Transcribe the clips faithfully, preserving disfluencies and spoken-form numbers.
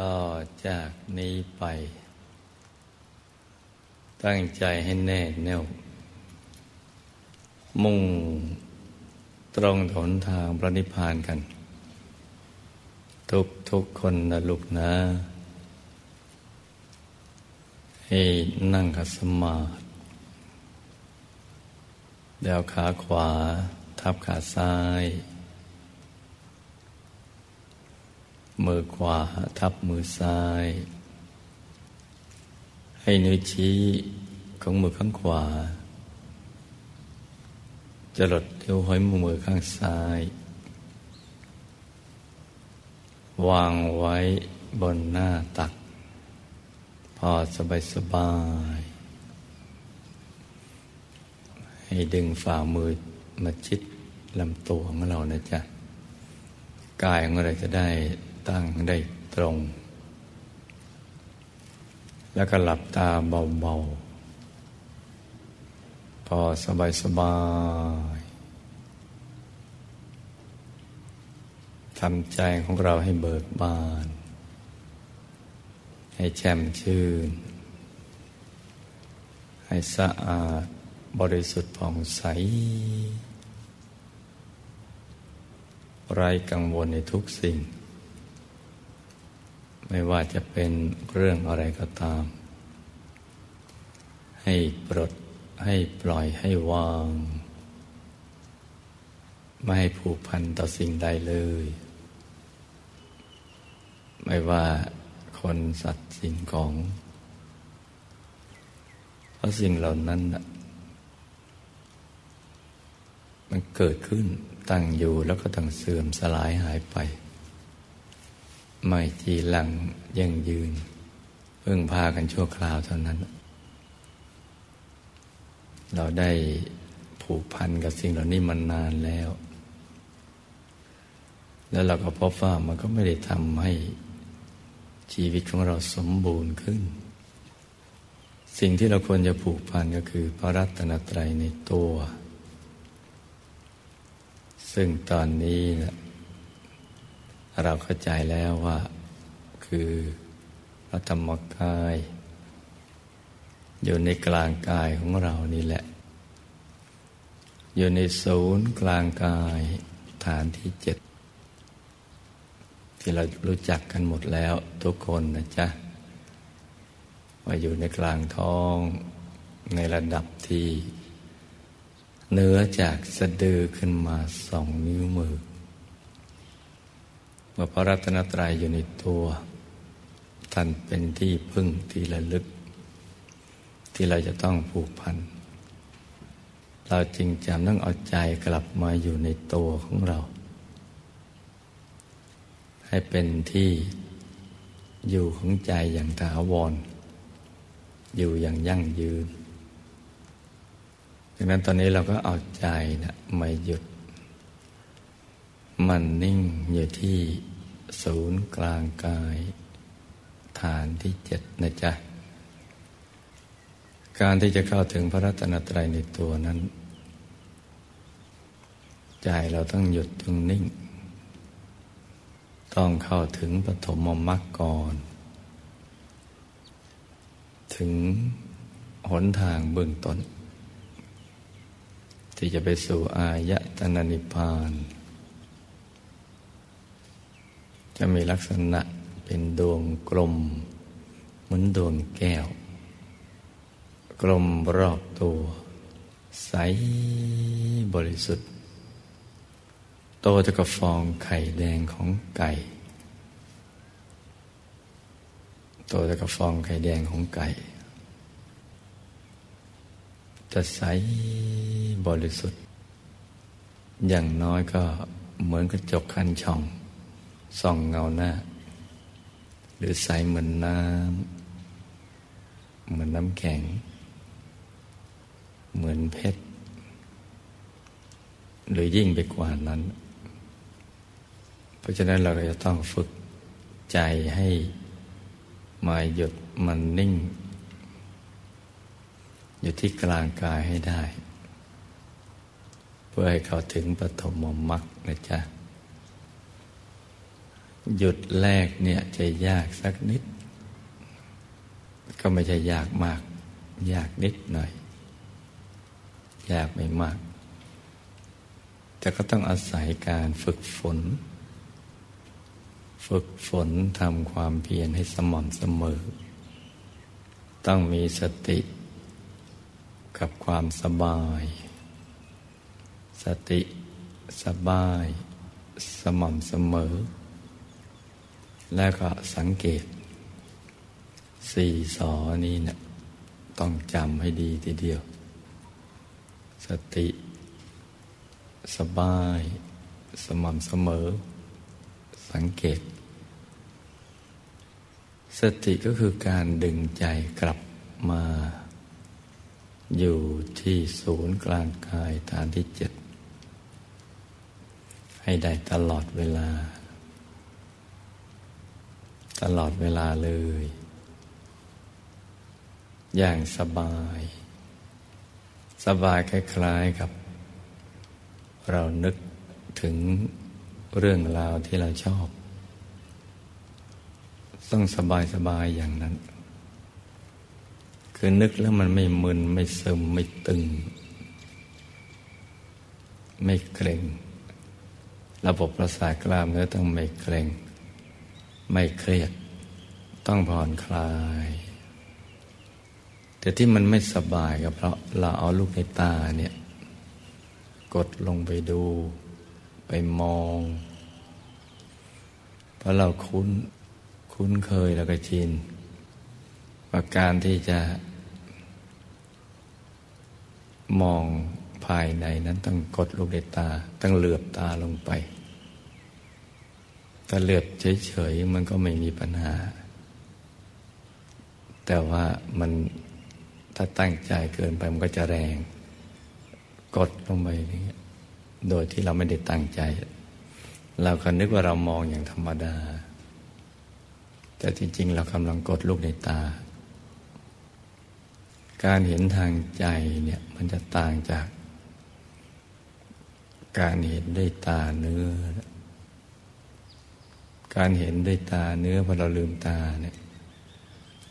ต่อจากนี้ไปตั้งใจให้แน่แน่วมุ่งตรงหนทางพระนิพพานกันทุกทุกคนนะลูกนะให้นั่งขัดสมาธิแล้วขาขวาทับขาซ้ายมือขวาทับมือซ้ายให้นิ้วชี้ของมือข้างขวาจรดนิ้วหัวมือข้างซ้ายวางไว้บนหน้าตักพอสบายสบายให้ดึงฝ่ามือมาชิดลำตัวของเรานะจ๊ะกายของเราจะได้ตั้งได้ตรงแล้วก็หลับตาเบาๆพอสบายสบายทำใจของเราให้เบิกบานให้แจ่มชื่นให้สะอาดบริสุทธิ์ผ่องใสไร้กังวลในทุกสิ่งไม่ว่าจะเป็นเรื่องอะไรก็ตามให้ปลดให้ปล่อยให้วางไม่ให้ผูกพันต่อสิ่งใดเลยไม่ว่าคนสัตว์สิ่งของเพราะสิ่งเหล่านั้นมันเกิดขึ้นตั้งอยู่แล้วก็ต้องเสื่อมสลายหายไปไม่ทีหลังยังยืนเพิ่งพากันชั่วคราวเท่านั้นเราได้ผูกพันกับสิ่งเหล่านี้มานานแล้วแล้วเราก็พบว่ามันก็ไม่ได้ทำให้ชีวิตของเราสมบูรณ์ขึ้นสิ่งที่เราควรจะผูกพันก็คือพระรัตนตรัยในตัวซึ่งตอนนี้นะเราเข้าใจแล้วว่าคือพระธรรมกายอยู่ในกลางกายของเรานี่แหละอยู่ในศูนย์กลางกายฐานที่เจ็ดที่เรารู้จักกันหมดแล้วทุกคนนะจ๊ะว่าอยู่ในกลางท้องในระดับที่เหนือจากสะดือขึ้นมาสองนิ้วมือว่าพระรัตนตรัยอยู่ในตัวท่านเป็นที่พึ่งที่ระลึกที่เราจะต้องผูกพันเราจึงจำต้องเอาใจกลับมาอยู่ในตัวของเราให้เป็นที่อยู่ของใจอย่างถาวรอยู่อย่างยั่งยืนดังนั้นตอนนี้เราก็เอาใจนะไม่หยุดมันนิ่งอยู่ที่ศูนย์กลางกายฐานที่เจ็ดนะจ๊ะการที่จะเข้าถึงพระรัตนตรัยในตัวนั้นใจเราต้องหยุดต้องนิ่งต้องเข้าถึงปฐมมรรคก่อนถึงหนทางเบื้องต้นที่จะไปสู่อายตนะนิพพานจะมีลักษณะเป็นดวงกลมเหมือนดวงแก้วกลมรอบตัวใสบริสุทธิ์โตเท่ากับฟองไข่แดงของไก่โตเท่ากับฟองไข่แดงของไก่จะใสบริสุทธิ์อย่างน้อยก็เหมือนกระจกคันช่องส่องเงาหน้าหรือใสเหมือนน้ำเหมือนน้ำแข็งเหมือนเพชรหรือยิ่งไปกว่านั้นเพราะฉะนั้นเราจะต้องฝึกใจให้มาหยุดมันนิ่งอยู่ที่กลางกายให้ได้เพื่อให้เข้าถึงปฐมมรรคนะจ๊ะ หยุดแรกเนี่ยจะยากสักนิดก็ไม่ใช่ยากมากยากนิดหน่อยยากไม่มากแต่ก็ต้องอาศัยการฝึกฝนฝึกฝนทำความเพียรให้สม่ำเสมอต้องมีสติกับความสบายสติสบายสม่ำเสมอแล้วก็สังเกตสี่สอนี้เนี่ยต้องจำให้ดีทีเดียวสติสบายสม่ำเสมอสังเกตสติก็คือการดึงใจกลับมาอยู่ที่ศูนย์กลางกายฐานที่เจ็ดให้ได้ตลอดเวลาตลอดเวลาเลยอย่างสบายสบายคล้ายๆกับเรานึกถึงเรื่องราวที่เราชอบต้องสบายสบายอย่างนั้นคือนึกแล้วมันไม่มึนไม่ซึมไม่ตึงไม่เกร็งระบบประสาทกล้ามเนื้อต้องไม่เกร็งไม่เครียดต้องผ่อนคลายแต่ที่มันไม่สบายก็เพราะเราเอาลูกในตาเนี่ยกดลงไปดูไปมองเพราะเราคุ้นคุ้นเคยแล้วก็ชินว่าการที่จะมองภายในนั้นต้องกดลูกในตาต้องเหลือบตาลงไปถ้าเหลือบเฉยๆมันก็ไม่มีปัญหาแต่ว่ามันถ้าตั้งใจเกินไปมันก็จะแรงกดลงไปอย่างเงี้ยโดยที่เราไม่ได้ตั้งใจเราก็นึกว่าเรามองอย่างธรรมดาแต่จริงๆเรากำลังกดลูกในตาการเห็นทางใจเนี่ยมันจะต่างจากการเห็นด้วยตาเนื้อการเห็นด้วยตาเนื้อพอเราลืมตาเนี่ย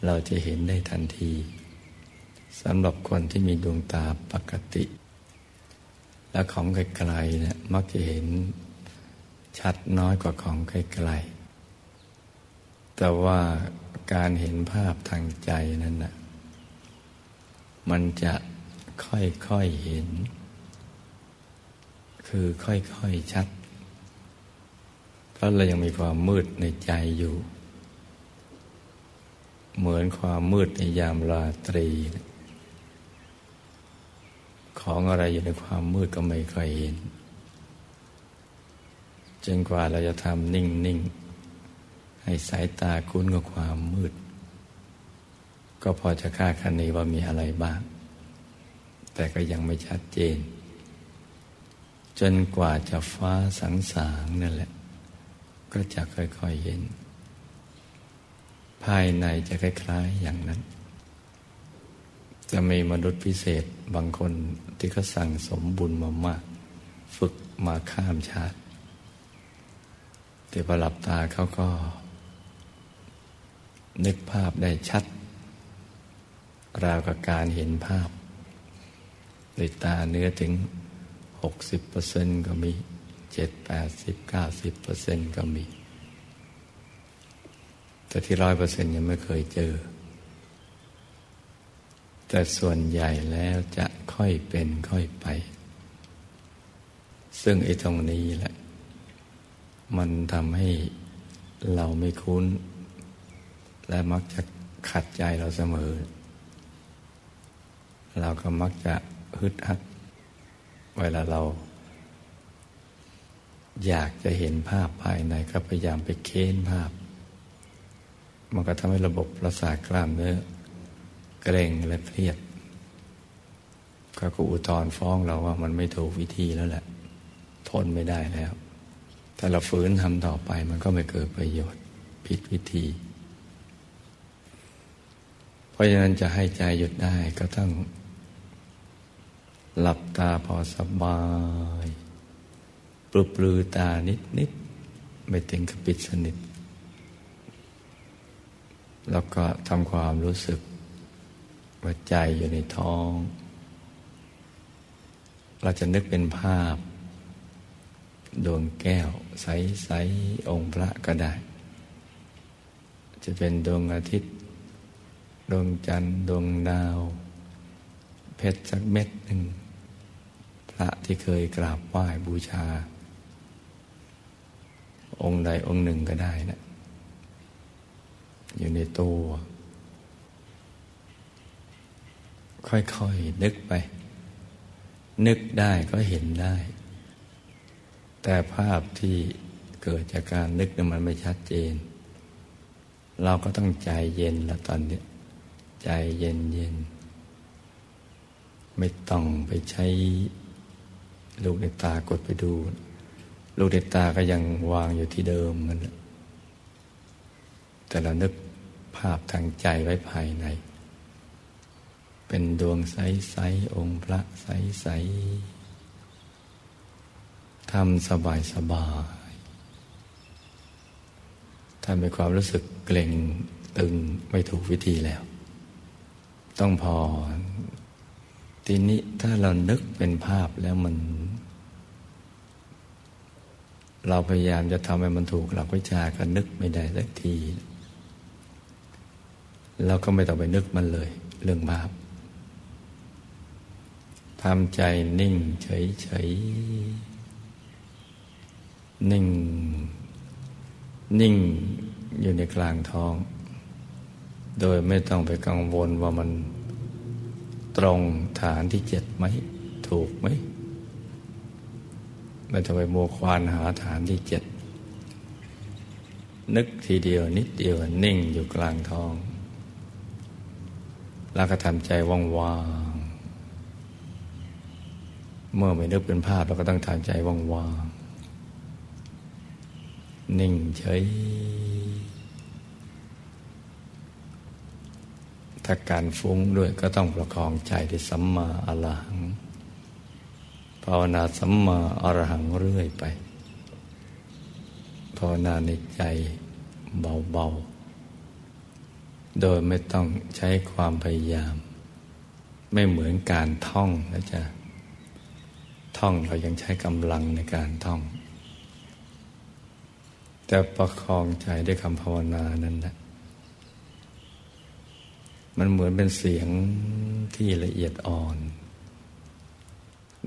เราจะเห็นได้ทันทีสำหรับคนที่มีดวงตาปกติและของไกลๆเนี่ยมักจะเห็นชัดน้อยกว่าของไกลๆแต่ว่าการเห็นภาพทางใจนั้นน่ะมันจะค่อยๆเห็นคือค่อยๆชัดเพราะเรายังมีความมืดในใจอยู่เหมือนความมืดในยามราตรีของอะไรอยู่ในความมืดก็ไม่ค่อยเห็นจนกว่าเราจะทำนิ่งๆให้สายตาคุ้นกับความมืดก็พอจะคาดคะเนว่ามีอะไรบ้างแต่ก็ยังไม่ชัดเจนจนกว่าจะฟ้าสางๆนั่นแหละก็จะค่อยๆเห็นภายในจะคล้ายๆอย่างนั้นจะมีมนุษย์พิเศษบางคนที่เขาสั่งสมบุญมามากฝึกมาข้ามชาติแต่พอหลับตาเขาก็นึกภาพได้ชัดราวกับการเห็นภาพด้วยตาเนื้อถึง หกสิบเปอร์เซ็นต์ ก็มี เจ็ดสิบ แปดสิบ เก้าสิบเปอร์เซ็นต์ ก็มีแต่ที่ ร้อยเปอร์เซ็นต์ ยังไม่เคยเจอแต่ส่วนใหญ่แล้วจะค่อยเป็นค่อยไปซึ่งไอ้ตรงนี้แหละมันทำให้เราไม่คุ้นและมักจะขัดใจเราเสมอเราก็มักจะฮึดฮัดเวลาเราอยากจะเห็นภาพภายในก็พยายามไปเค้นภาพมันก็ทำให้ระบบประสาทกล้ามเนื้อเกร็งและเครียดก็อุทธรณ์ฟ้องเราว่ามันไม่ถูกวิธีแล้วแหละทนไม่ได้แล้วถ้าเราฝืนทำต่อไปมันก็ไม่เกิดประโยชน์ผิดวิธีเพราะฉะนั้นจะให้ใจหยุดได้ก็ต้องหลับตาพอสบายปลือตานิดๆไม่ถึงกับปิดสนิท แล้วก็ทำความรู้สึกว่าใจอยู่ในท้องเราจะนึกเป็นภาพดวงแก้วใสๆองค์พระก็ได้จะเป็นดวงอาทิตย์ดวงจันทร์ดวงดาวเพชรสักเม็ดหนึ่งพระที่เคยกราบไหว้บูชาองค์ใดองค์หนึ่งก็ได้นะอยู่ในตัวค่อยๆนึกไปนึกได้ก็เห็นได้แต่ภาพที่เกิดจากการนึกเนี่ยมันไม่ชัดเจนเราก็ต้องใจเย็นละตอนนี้ใจเย็นเย็นไม่ต้องไปใช้ลูกในตากดไปดูลูกในตาก็ยังวางอยู่ที่เดิมนั่นแหละแต่เรานึกภาพทางใจไว้ภายในเป็นดวงใสๆองค์พระใสๆทำสบายสบายถ้ามีความรู้สึกเกร็งตึงไม่ถูกวิธีแล้วต้องพอทีนี้ถ้าเรานึกเป็นภาพแล้วมันเราพยายามจะทำให้มันถูกหลักวิชาก็นึกไม่ได้สักทีเราก็ไม่ต้องไปนึกมันเลยเรื่องภาพทำใจนิ่งเฉยๆนิ่งนิ่งอยู่ในกลางท้องโดยไม่ต้องไปกังวลว่ามันตรงฐานที่เจ็ดไหมถูกไหมไม่ต้องไปมัวควานหาฐานที่เจ็ดนึกทีเดียวนิดเดียวนิ่งอยู่กลางท้องแล้วก็ทำใจว่างๆเมื่อไม่นึกเป็นภาพเราก็ต้องทำใจว่างๆนิ่งเฉยถ้าการฟุ้งด้วยก็ต้องประคองใจด้วยสัมมาอรหังภาวนาสัมมาอรหังเรื่อยไปภาวนาในใจเบาๆโดยไม่ต้องใช้ความพยายามไม่เหมือนการท่องนะจ๊ะท่องเรายังใช้กำลังในการท่องแต่ประคองใจด้วยคำภาวนานั้นนะมันเหมือนเป็นเสียงที่ละเอียดอ่อน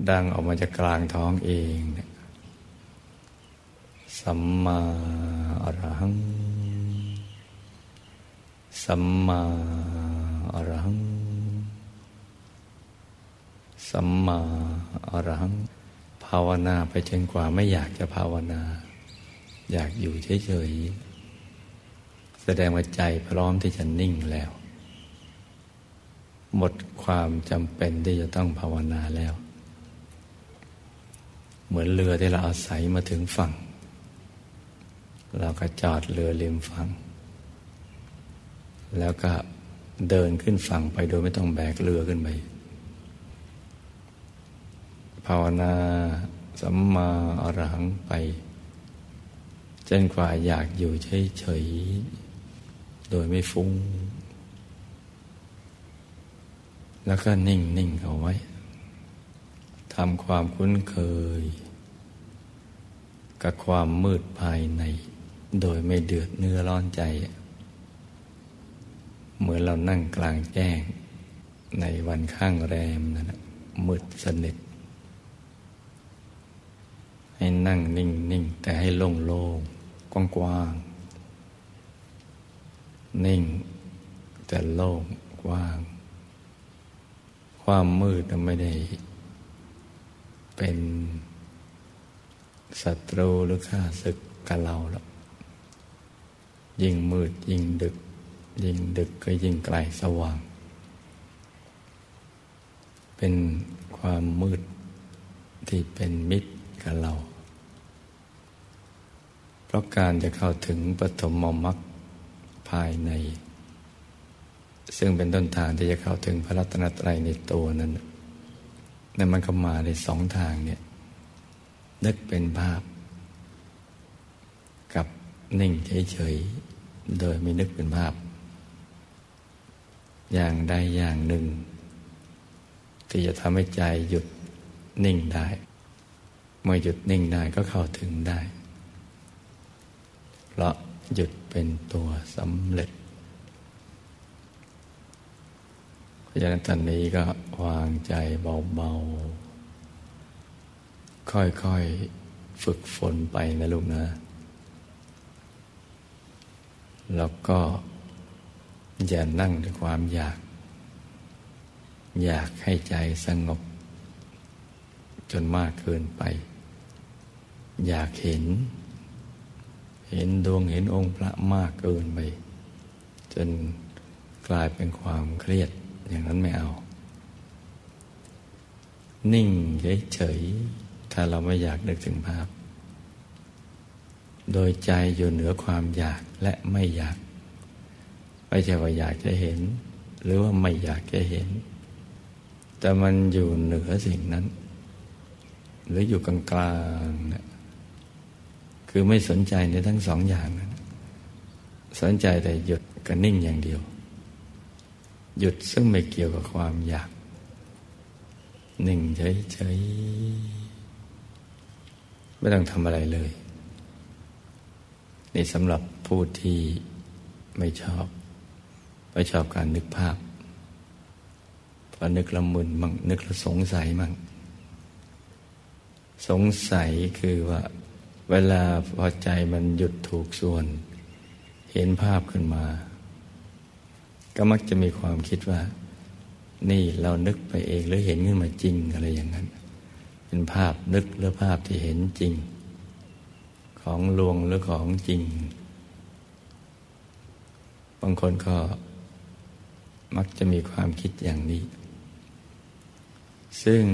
ดังออกมาจากกลางท้องเองเนี่ยสัมมาอรหังสัมมาอรหังสัมมาอรหังภาวนาไปจนกว่าไม่อยากจะภาวนาอยากอยู่เฉยๆแสดงว่าใจพร้อมที่จะนิ่งแล้วหมดความจำเป็นที่จะต้องภาวนาแล้วเหมือนเรือที่เราอาศัยมาถึงฝั่งเราก็จอดเรือริมฝั่งแล้วก็เดินขึ้นฝั่งไปโดยไม่ต้องแบกเรือขึ้นไปภาวนาสัมมาอรหังไปจนกว่าอยากอยู่เฉยๆโดยไม่ฟุ้งแล้วก็นิ่งๆเอาไว้ทำความคุ้นเคยกับความมืดภายในโดยไม่เดือดเนื้อร้อนใจเหมือนเรานั่งกลางแจ้งในวันข้างแรมนั่นนะมืดสนิทให้นั่งนิ่งๆแต่ให้โล่งๆกว้างๆนิ่งแต่โล่งกว้างความมืดมันไม่ได้เป็นศัตรูหรือข้าศึกกับเราหรอกยิ่งมืดยิ่งดึกยิ่งดึกก็ยิ่งไกลสว่างเป็นความมืดที่เป็นมิตรกับเราเพราะการจะเข้าถึงปฐมมรรคภายในซึ่งเป็นต้นทางที่จะเข้าถึงพระรัตนตรัยในตัวนั้นนั่นมันก็มาในสองทางเนี่ยนึกเป็นภาพกับนิ่งเฉยๆโดยไม่นึกเป็นภาพ อย่างใดอย่างหนึ่งที่จะทำให้ใจหยุดนิ่งได้เมื่อหยุดนิ่งได้ก็เข้าถึงได้เพราะหยุดเป็นตัวสำเร็จเพราะฉะนั้นตอนนี้ก็วางใจเบาๆค่อยๆฝึกฝนไปนะลูกนะแล้วก็อย่านั่งด้วยความอยากอยากให้ใจสงบจนมากเกินไปอยากเห็นเห็นดวงเห็นองค์พระมากเกินไปจนกลายเป็นความเครียดอย่างนั้นไม่เอานิ่งเฉยๆถ้าเราไม่อยากนึกถึงภาพโดยใจอยู่เหนือความอยากและไม่อยากไม่ใช่ว่าอยากจะเห็นหรือว่าไม่อยากจะเห็นแต่มันอยู่เหนือสิ่งนั้นหรืออยู่กลางๆนะคือไม่สนใจในทั้งสองอย่างนะสนใจแต่หยุดกับนิ่งอย่างเดียวหยุดซึ่งไม่เกี่ยวกับความอยากนิ่งเฉยๆไม่ต้องทำอะไรเลยนี่สำหรับผู้ที่ไม่ชอบไม่ชอบการนึกภาพพอนึกละมึนมั่งนึกละสงสัยมั่งสงสัยคือว่าเวลาพอใจมันหยุดถูกส่วนเห็นภาพขึ้นมาก็มักจะมีความคิดว่านี่เรานึกไปเองหรือเห็นขึ้นมาจริงอะไรอย่างนั้นเป็นภาพนึกหรือภาพที่เห็นจริงของลวงหรือของจริงบางคนก็มักจะมีความคิดอย่างนี้ซึ่ง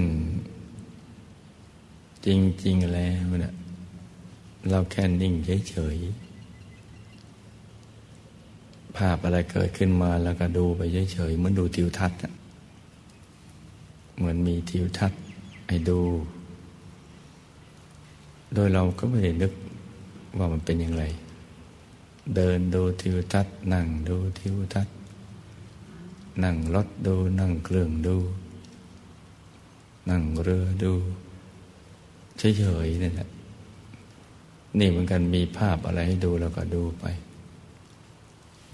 จริงๆแล้วเนี่ยเราแค่นิ่งเฉยๆภาพอะไรเกิดขึ้นมาแล้วก็ดูไปเฉยๆเหมือนดูทิวทัศน์เหมือนมีทิวทัศน์ให้ดูโดยเราก็ไม่ได้นึกว่ามันเป็นอย่างไรเดินดูทิวทัศน์นั่งดูทิวทัศน์นั่งรถดูนั่งเครื่องดูนั่งเรือดูเฉยๆนั่นแหละนี่เหมือนกันมีภาพอะไรให้ดูแล้วก็ดูไป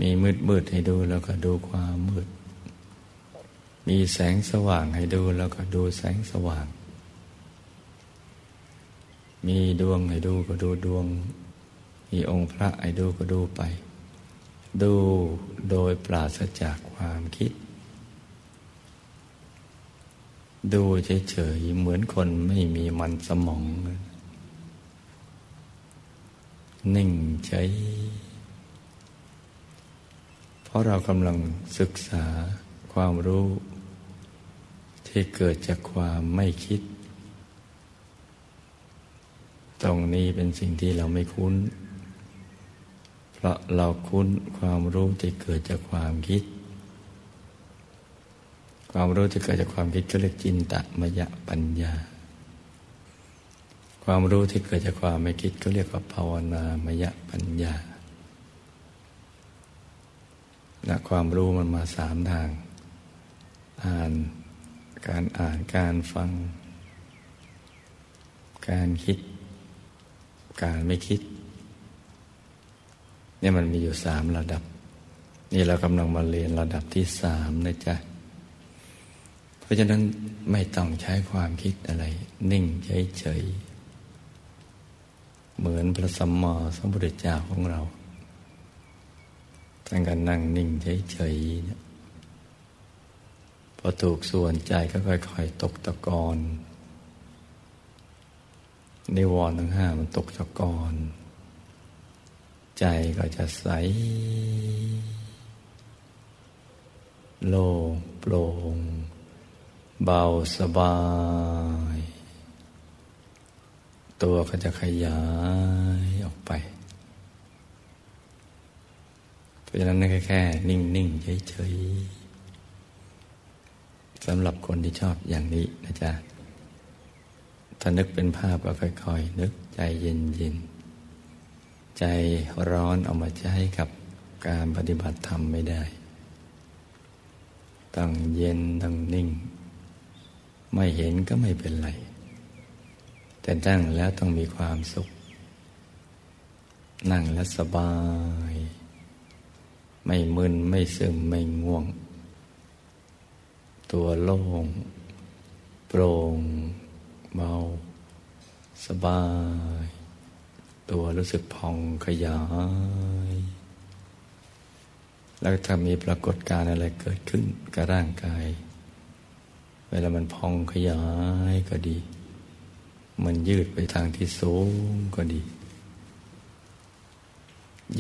มีมืดๆให้ดูแล้วก็ดูความมืดมีแสงสว่างให้ดูแล้วก็ดูแสงสว่างมีดวงให้ดูก็ดูดวงมีองค์พระให้ดูก็ดูไปดูโดยปราศจากความคิดดูเฉยๆเหมือนคนไม่มีมันสมองนิ่งเฉยเพราะเรากำลังศึกษาความรู้ที่เกิดจากความไม่คิดตรงนี้เป็นสิ่งที่เราไม่คุ้นเพราะเราคุ้นความรู้ที่เกิดจากความคิดความรู้ที่เกิดจากความคิดก็เรียกจินตมยปัญญาความรู้ที่เกิดจากความไม่คิดก็เรียกว่าภาวนามยปัญญาและความรู้มันมาสามทางอ่านการอ่านการฟังการคิดการไม่คิดเนี่ยมันมีอยู่สามระดับนี่เรากำลังมาเรียนระดับที่สามนะจ๊ะเพราะฉะนั้นไม่ต้องใช้ความคิดอะไรนิ่งเฉยๆเหมือนพระสัมมาสัมพุทธเจ้าของเราท่านก็นั่งนิ่งเฉยๆพอถูกส่วนใจก็ค่อยๆตกตะกอนนิวรณ์ทั้งห้ามันตกตะกอนใจก็จะใสโล่งโปร่งเบาสบายตัวก็จะขยายออกไปเพราะฉะนั้นแค่นิ่งๆเฉยๆสำหรับคนที่ชอบอย่างนี้นะจ๊ะถ้านึกเป็นภาพก็ค่อยๆนึกใจเย็นๆใจร้อนเอามาใช้กับการปฏิบัติธรรมไม่ได้ ตั้งเย็นตั้งนิ่งไม่เห็นก็ไม่เป็นไรแต่นั่งแล้วต้องมีความสุขนั่งแล้วสบายไม่มึนไม่ซึมไม่ง่วงตัวโล่งโปร่งเบาสบายตัวรู้สึกพองขยายแล้วถ้ามีปรากฏการณ์อะไรเกิดขึ้นกับร่างกายเวลามันพองขยายก็ดีมันยืดไปทางที่สูงก็ดี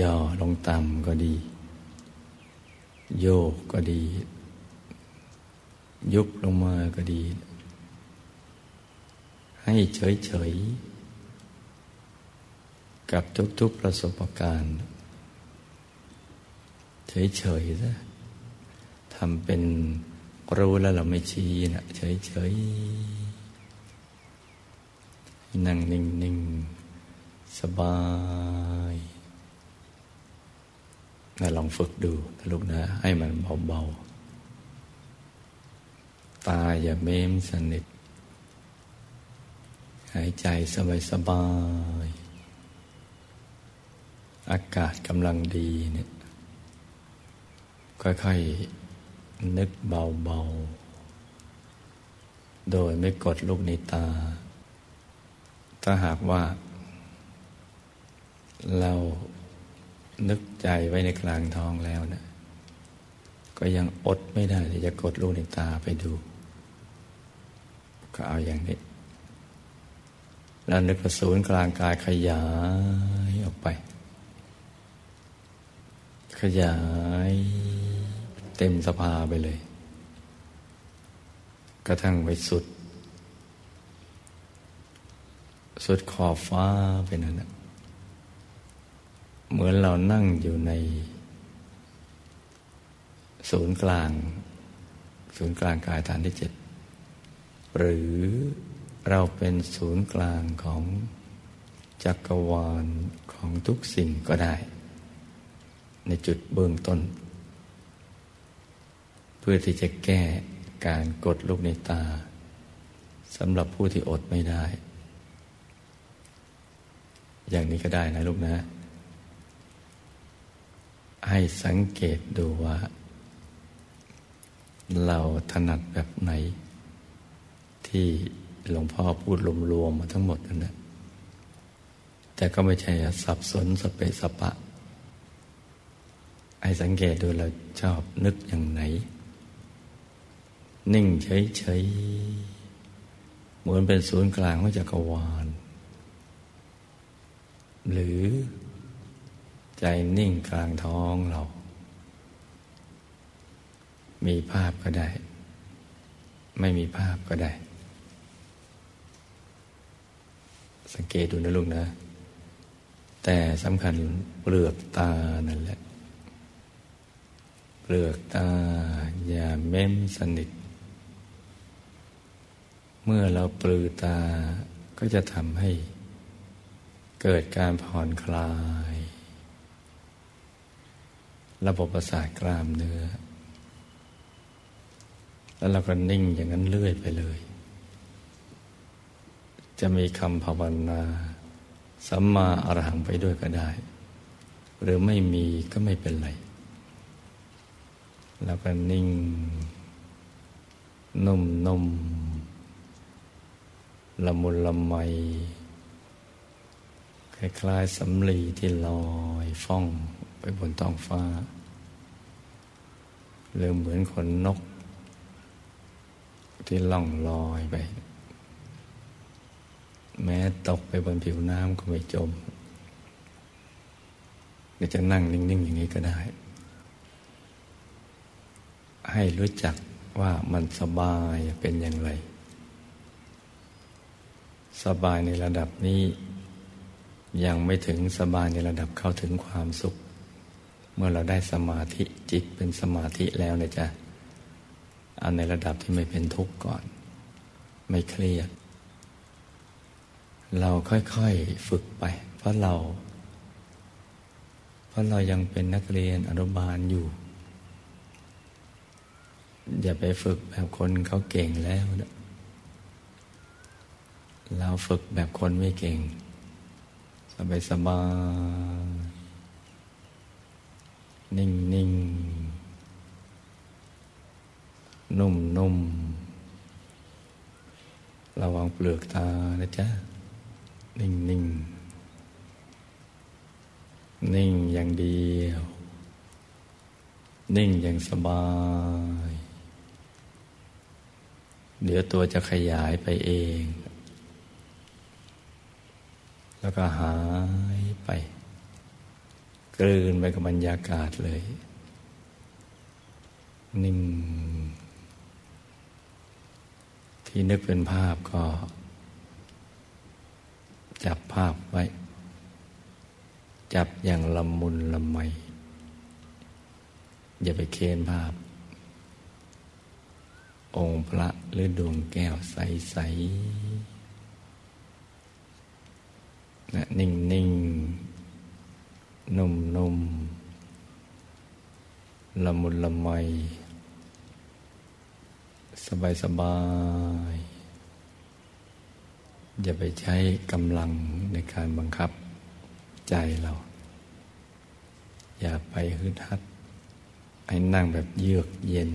ย่อลงต่ำก็ดีโยกก็ดียุบลงมาก็ดีให้เฉยๆกับทุกๆประสบการณ์เฉยๆซะทำเป็นรู้แล้วเราไม่ชี้นะเฉยๆนั่งนิ่งๆสบายนะลองฝึกดูนะลูกนะให้มันเบาๆตาอย่าเม้มสนิทหายใจสบายๆอากาศกำลังดีเนี่ยค่อยๆนึกเบาๆโดยไม่กดลูกในตาถ้าหากว่าเรานึกใจไว้ในกลางท้องแล้วนะก็ยังอดไม่ได้ที่จะกดลูกในตาไปดูก็เอาอย่างนี้แล้วนึกว่าศูนย์กลางกายขยายออกไปขยายเต็มสภาไปเลยกระทั่งไปสุดสุดขอบฟ้าไปนั่นนะเหมือนเรานั่งอยู่ในศูนย์กลางศูนย์กลางกายฐานที่เจ็ดหรือเราเป็นศูนย์กลางของจักรวาลของทุกสิ่งก็ได้ในจุดเบื้องต้นเพื่อที่จะแก้การกดลูกในตาสำหรับผู้ที่อดไม่ได้อย่างนี้ก็ได้นะลูกนะให้สังเกตดูว่าเราถนัดแบบไหนที่หลวงพ่อพูดรวมๆมาทั้งหมดนั่นแหละแต่ก็ไม่ใช่สับสนสเปะสปะให้สังเกตดูเราชอบนึกอย่างไหนนิ่งเฉยๆเหมือนเป็นศูนย์กลางของจักรวาลหรือใจนิ่งกลางท้องเรามีภาพก็ได้ไม่มีภาพก็ได้สังเกตดูนะลูกนะแต่สำคัญเปลือกตานั่นแหละเปลือกตาอย่าเม้มสนิทเมื่อเราปลือตาก็จะทำให้เกิดการผ่อนคลายระบบประสาทกล้ามเนื้อแล้วเราก็นิ่งอย่างนั้นเรื่อยไปเลยจะมีคำภาวนาสัมมาอรหังไปด้วยก็ได้หรือไม่มีก็ไม่เป็นไรแล้วก็นิ่งนุ่มๆละมุนละไมคล้ายๆสำลีที่ลอยฟ้องไปบนท้องฟ้าหรือเหมือนขนนกที่ล่องลอยไปแม้ตกไปบนผิวน้ำก็ไม่จมเดี๋ยวจะนั่งนิ่งๆอย่างนี้ก็ได้ให้รู้จักว่ามันสบายเป็นอย่างไรสบายในระดับนี้ยังไม่ถึงสบายในระดับเข้าถึงความสุขเมื่อเราได้สมาธิจิตเป็นสมาธิแล้วเนี่ยจะเอาในระดับที่ไม่เป็นทุกข์ก่อนไม่เครียดเราค่อยๆฝึกไปเพราะเราเพราะเรายังเป็นนักเรียนอนุบาลอยู่ อย่าไปฝึกแบบคนเขาเก่งแล้วนะเราฝึกแบบคนไม่เก่งสบายสบายนิ่งนิ่งนุ่มนุ่มระวังเปลือกตานะจ๊ะนิ่งนิ่งนิ่งอย่างเดียวนิ่งอย่างสบายเดี๋ยวตัวจะขยายไปเองแล้วก็หายไปกลืนไปกับบรรยากาศเลยนิ่งที่นึกเป็นภาพก็จับภาพไว้จับอย่างละมุนละไมอย่าไปเค้นภาพองค์พระหรือดวงแก้วใสๆนะนิ่งๆ น, นุ่มๆละมุนละไมสบายสบายอย่าไปใช้กำลังในการบังคับใจเราอย่าไปฮึดฮัดให้นั่งแบบเยือกเย็น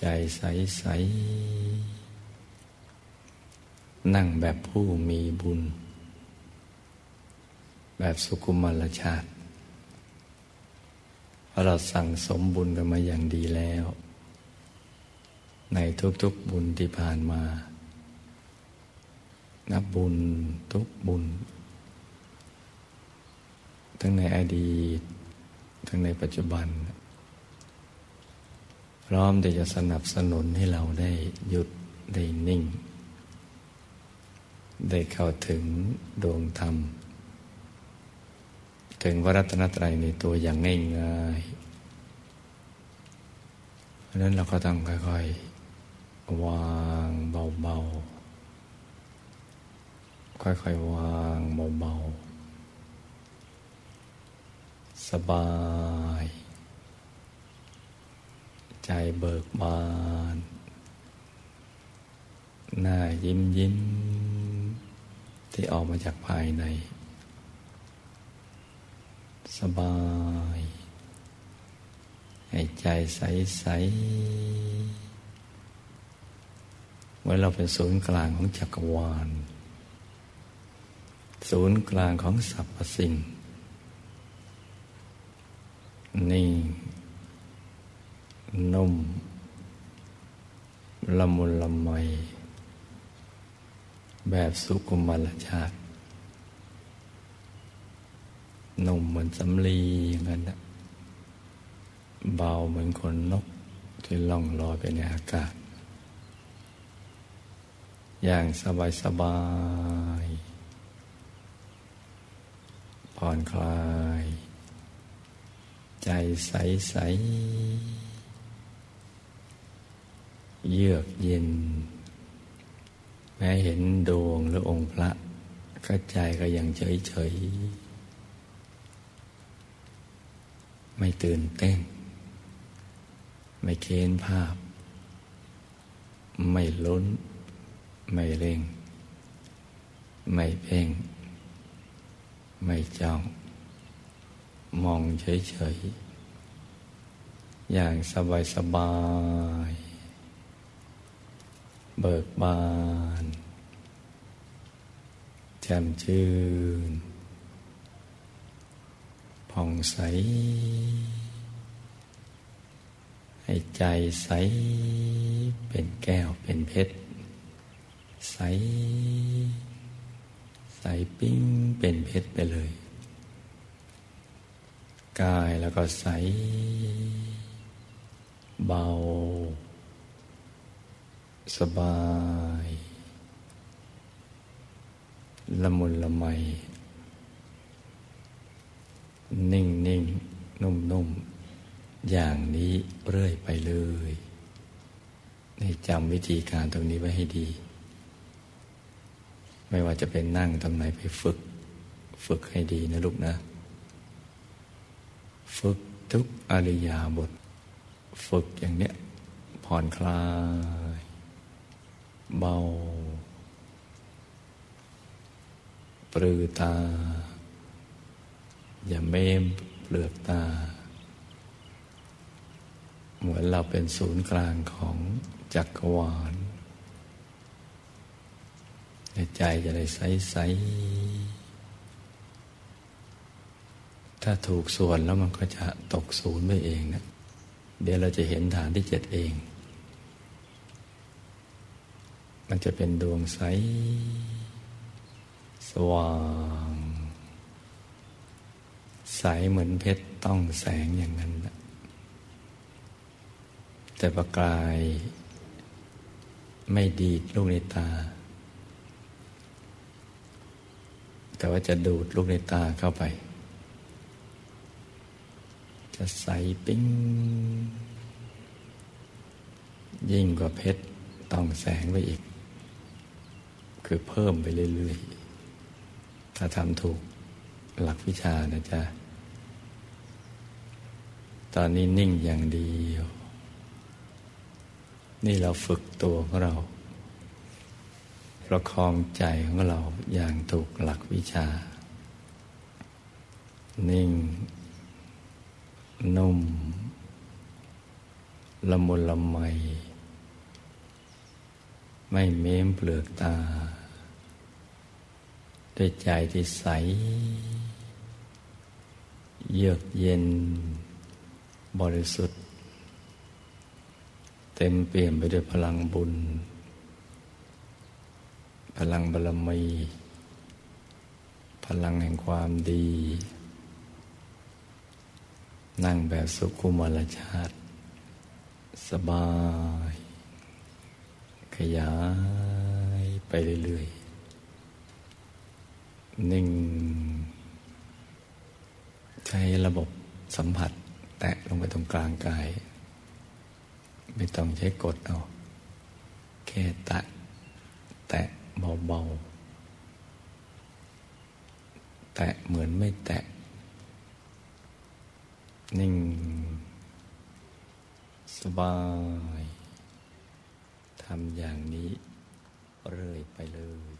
ใจใสๆนั่งแบบผู้มีบุญแบบสุคุมารชาติเพราะเราสั่งสมบุญกันมาอย่างดีแล้วในทุกๆบุญที่ผ่านมานับบุญทุกบุญทั้งในอดีตทั้งในปัจจุบันพร้อมที่จะสนับสนุนให้เราได้หยุดได้นิ่งได้เข้าถึงดวงธรรมถึงพระรัตนตรัยในตัวอย่างง่ายๆเพราะฉะนั้นเราก็ต้องค่อยๆวางเบาๆค่อยๆวางเบาๆสบายใจเบิกบานหน้ายิ้มยิ้มที่ออกมาจากภายในสบายให้ใจใสๆว่าเราเป็นศูนย์กลางของจักรวาลศูนย์กลางของสรรพสิ่งนิ่งนุ่มละมุนละไมแบบสุคุมารชาตินุ่มเหมือนสำลีอย่างนั้นนะเบาเหมือนขนนกที่ล่องลอยไปในอากาศอย่างสบายสบายผ่อนคลายใจใสใสเยือกเย็นแม้เห็นดวงหรือองค์พระก็ใจก็ยังเฉยเฉยไม่ตื่นเต้นไม่เค้นภาพไม่ล้นไม่เร่งไม่เพ่งไม่จ้องมองเฉยๆอย่างสบายสบายเบิกบานแจ่มชื่นผ่องใสให้ใจใสเป็นแก้วเป็นเพชรใสใสปิ้งเป็นเพชรไปเลยกายแล้วก็ใสเบาสบายละมุนละไมนิ่งนิ่งนุ่มนุ่มอย่างนี้เรื่อยไปเลยให้จำวิธีการตรงนี้ไว้ให้ดีไม่ว่าจะเป็นนั่งตรงไหนไปฝึกฝึกให้ดีนะลูกนะฝึกทุกอริยาบท ฝึกอย่างเนี้ยผ่อนคลายเบาปลือตาอย่าเมมเปลือกตาเหมือนเราเป็นศูนย์กลางของจักรวาลในใจจะได้ใสๆถ้าถูกส่วนแล้วมันก็จะตกศูนย์ไปเองนะเดี๋ยวเราจะเห็นฐานที่เจ็ดเองมันจะเป็นดวงใสสว่างใสเหมือนเพชรต้องแสงอย่างนั้นนะแต่ประกายไม่ดีดลูกในตาแต่ว่าจะดูดลูกในตาเข้าไปจะใสปิ้งยิ่งกว่าเพชรต้องแสงไปอีกคือเพิ่มไปเรื่อยๆถ้าทำถูกหลักวิชานะจ๊ะตอนนี้นิ่งอย่างเดียวนี่เราฝึกตัวของเราประคองใจของเราอย่างถูกหลักวิชานิ่งนุ่มละมุนละไมไม่เม้มเปลือกตาด้วยใจที่ใสเยือกเย็นบริสุทธิ์เต็มเปี่ยมไปด้วยพลังบุญพลังบารมีพลังแห่งความดีนั่งแบบสุขุมรชาติสบายขยายไปเรื่อยๆนิ่งใช้ระบบสัมผัสแตะลงไปตรงกลางกายไม่ต้องใช้กดเอาแค่แตะแตะเบาๆแตะเหมือนไม่แตะนิ่งสบายทำอย่างนี้เรื่อยไปเลย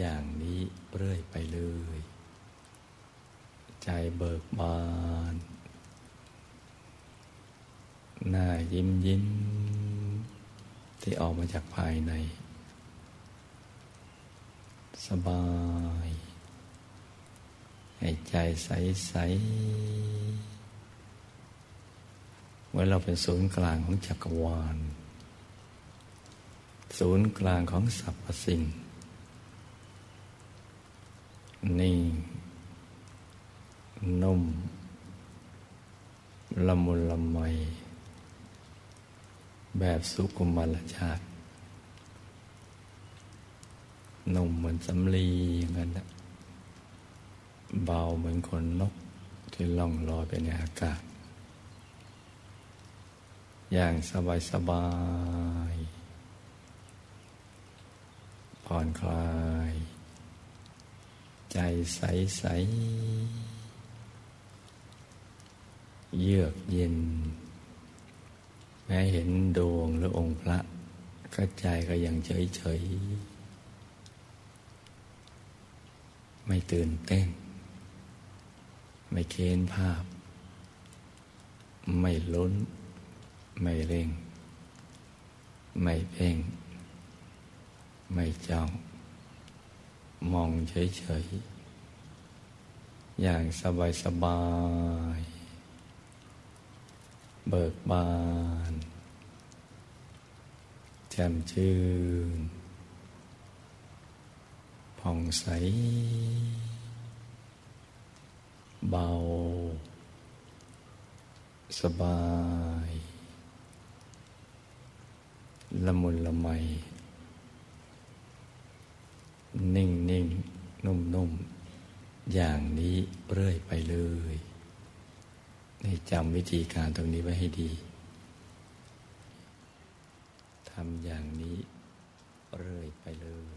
อย่างนี้เรื่อยไปเลยใจเบิกบานหน้ายิ้มยิ้มที่ออกมาจากภายในสบายให้ใจใสๆว่าเราเป็นศูนย์กลางของจักรวาลศูนย์กลางของสรรพสิ่งนิ่งนุ่มละมุนละไมแบบสุกุมารชาตินุ่มเหมือนสำลีอย่างนั้นนะเบาเหมือนขนนกที่ล่องลอยไปในอากาศอย่างสบายสบายผ่อนคลายใจใสใสเยือกเย็นแม้เห็นดวงหรือองค์พระก็ใจก็ยังเฉยเฉยไม่ตื่นเต้นไม่เค้นภาพไม่ล้นไม่เร่งไม่เพ่งไม่จ้องมองเฉยๆอย่างสบายๆเบิกบานแจ่มชื่นผ่องใสเบาสบายละมุนละไมนิ่งนิ่งนุ่มนุ่มอย่างนี้เรื่อยไปเลยให้จำวิธีการตรงนี้ไว้ให้ดีทำอย่างนี้เรื่อยไปเลย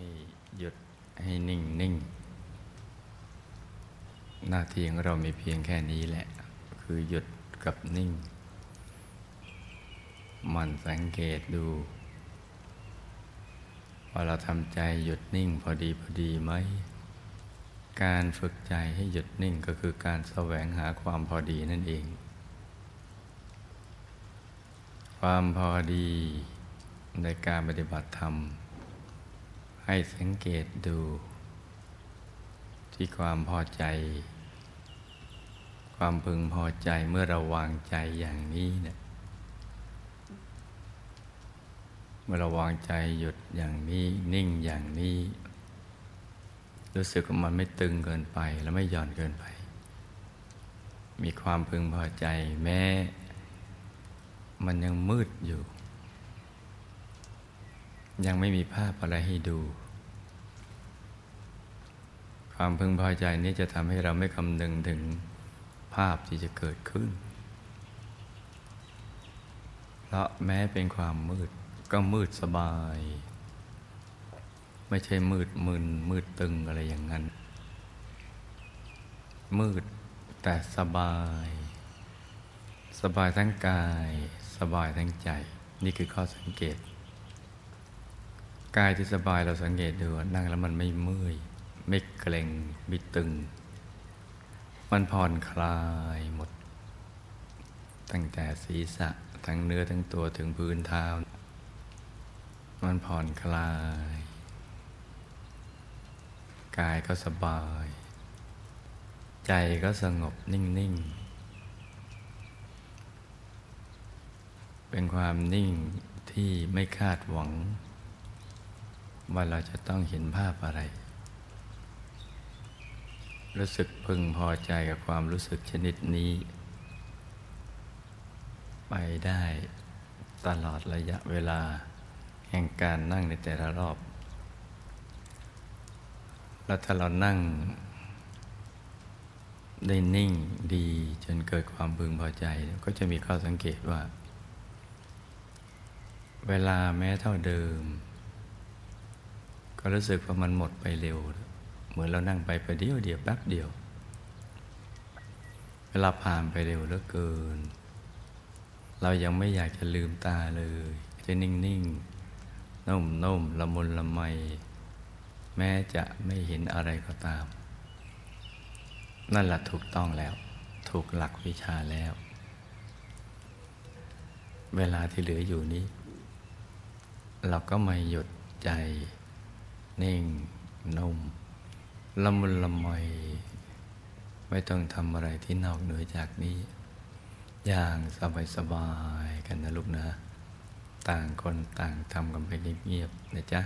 ให้หยุดให้นิ่งนิ่งหน้าที่ของเรามีเพียงแค่นี้แหละคือหยุดกับนิ่งมันสังเกตดูว่าเราทำใจหยุดนิ่งพอดีพอดีไหมการฝึกใจให้หยุดนิ่งก็คือการแสวงหาความพอดีนั่นเองความพอดีในการปฏิบัติธรรมให้สังเกตดูที่ความพอใจความพึงพอใจเมื่อเราวางใจอย่างนี้เนี่ยเมื่อเราวางใจหยุดอย่างนี้นิ่งอย่างนี้รู้สึกว่ามันไม่ตึงเกินไปและไม่หย่อนเกินไปมีความพึงพอใจแม้มันยังมืดอยู่ยังไม่มีภาพอะไรให้ดูความพึงพอใจนี้จะทำให้เราไม่คำนึงถึงภาพที่จะเกิดขึ้นเพราะแม้เป็นความมืดก็มืดสบายไม่ใช่มืดมึนมืดตึงอะไรอย่างนั้นมืดแต่สบายสบายทั้งกายสบายทั้งใจนี่คือข้อสังเกตกายที่สบายเราสังเกตดูนั่งแล้วมันไม่เมื่อยไม่เกร็งไม่ตึงมันผ่อนคลายหมดตั้งแต่ศีรษะทั้งเนื้อทั้งตัวถึงพื้นเท้ามันผ่อนคลายกายก็สบายใจก็สงบนิ่งๆเป็นความนิ่งที่ไม่คาดหวังว่าเราจะต้องเห็นภาพอะไรรู้สึกพึงพอใจกับความรู้สึกชนิดนี้ไปได้ตลอดระยะเวลาแห่งการนั่งในแต่ละรอบแล้วถ้าเรานั่งได้นิ่งดีจนเกิดความพึงพอใจก็จะมีข้อสังเกตว่าเวลาแม้เท่าเดิมก็รู้สึกว่ามันหมดไปเร็วเหมือนเรานั่งไปประเดี๋ยวเดียวแป๊บเดียวเวลาผ่านไปเร็วเหลือเกินเรายังไม่อยากจะลืมตาเลยจะนิ่งๆนุ่มๆละมุนละไมแม้จะไม่เห็นอะไรก็ตามนั่นแหละถูกต้องแล้วถูกหลักวิชาแล้วเวลาที่เหลืออยู่นี้เราก็ไม่หยุดใจนิ่งนุ่มละมุนละไมไม่ต้องทำอะไรที่นอกเหนือจากนี้อย่างสบายๆกันนะลูกนะต่างคนต่างทำกันไปเงียบๆนะจ๊ะ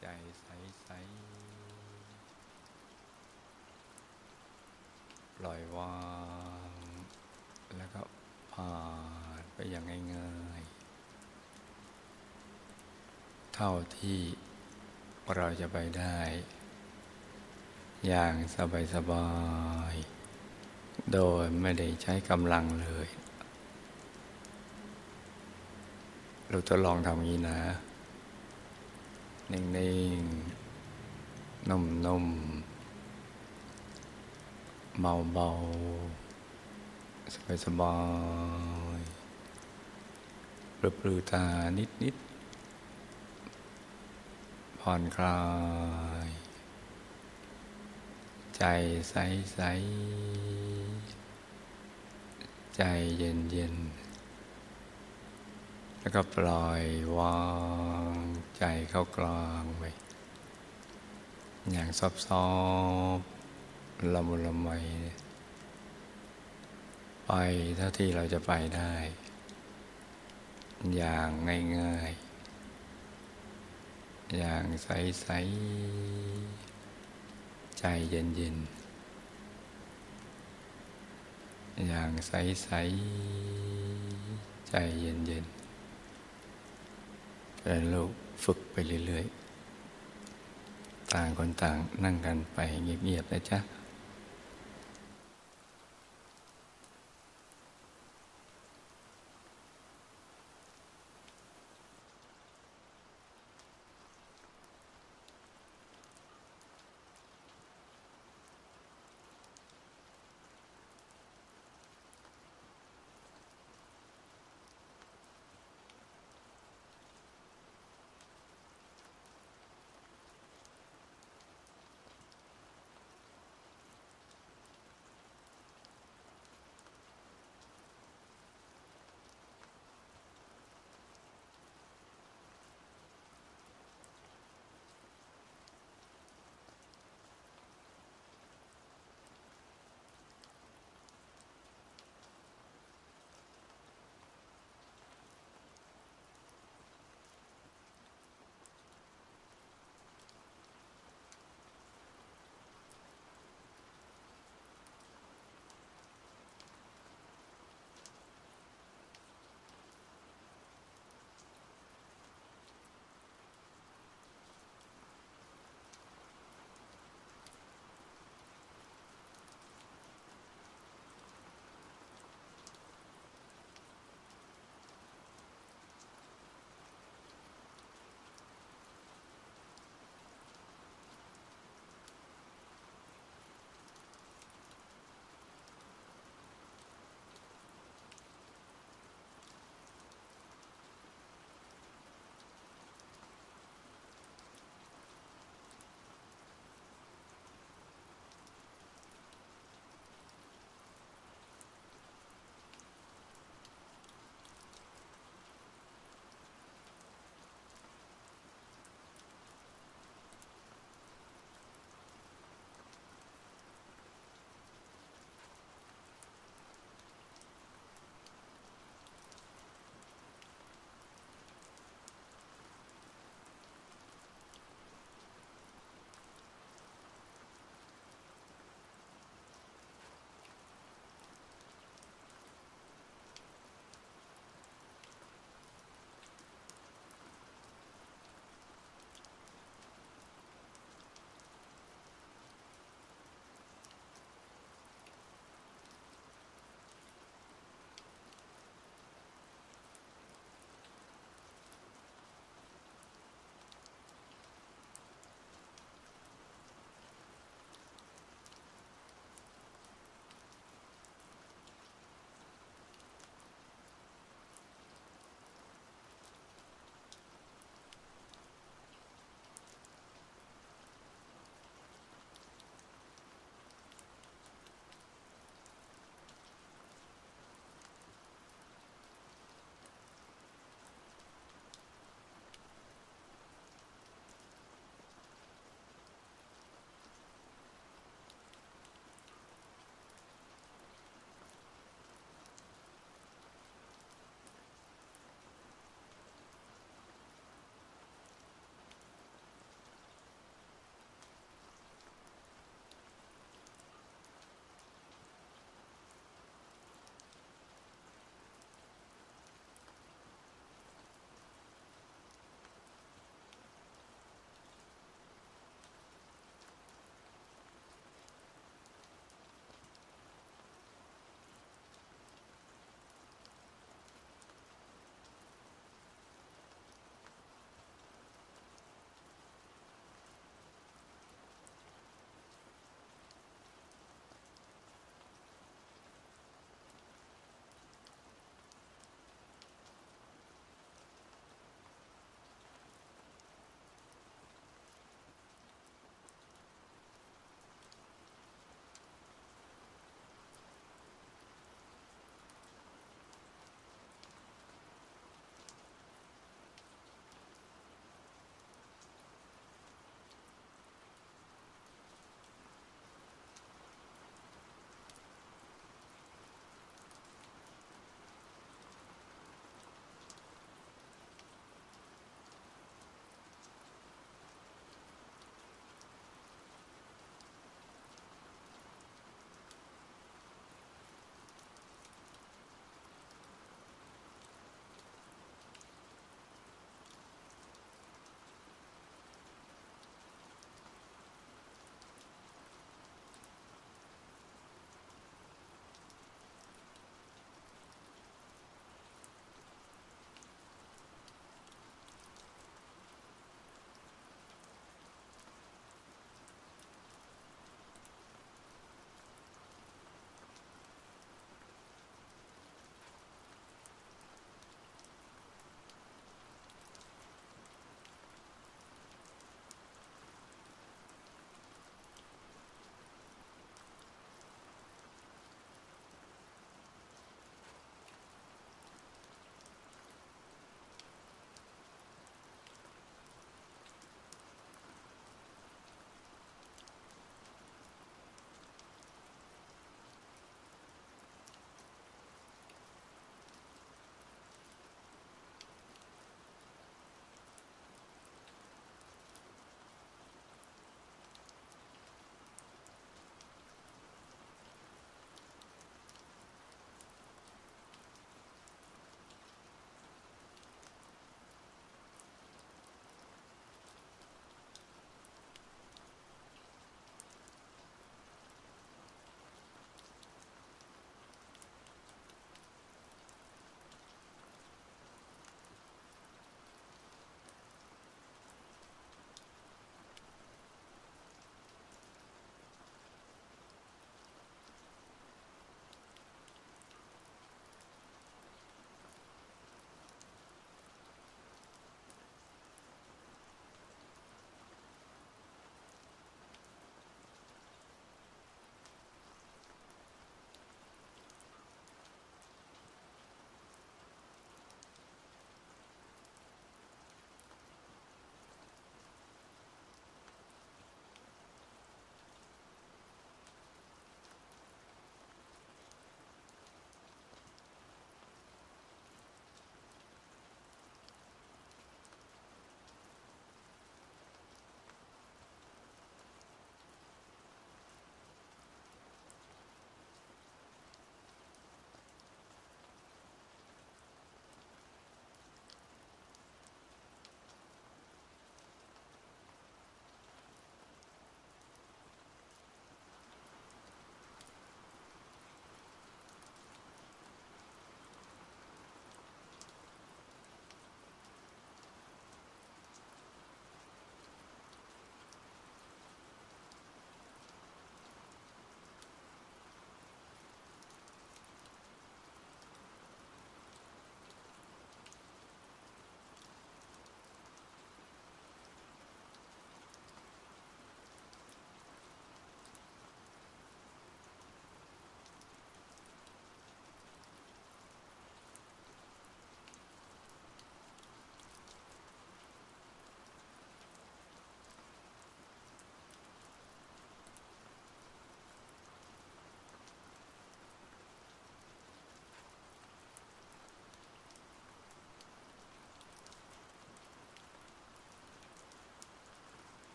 ใจใสใสปล่อยวางแล้วก็ผ่านไปอย่างง่ายๆเท่าที่เราจะไปได้อย่างสบายๆโดยไม่ได้ใช้กำลังเลยเราทดลองทำอย่างนี้นะนิ่งๆนุ่มๆเบาๆสบายๆปลื้มปลื้มตานิดๆผ่อนคลายใจใสๆใจเย็นๆแล้วก็ปล่อยวางใจเข้ากลางไปอย่างซอบซอบละมุนละไมไปเท่าที่เราจะไปได้อย่างง่ายๆอย่างใสๆใจเย็นๆอย่างใสๆใจเย็นๆแล้วเราฝึกไปเรื่อยๆต่างคนต่างนั่งกันไปเงียบๆนะจ๊ะ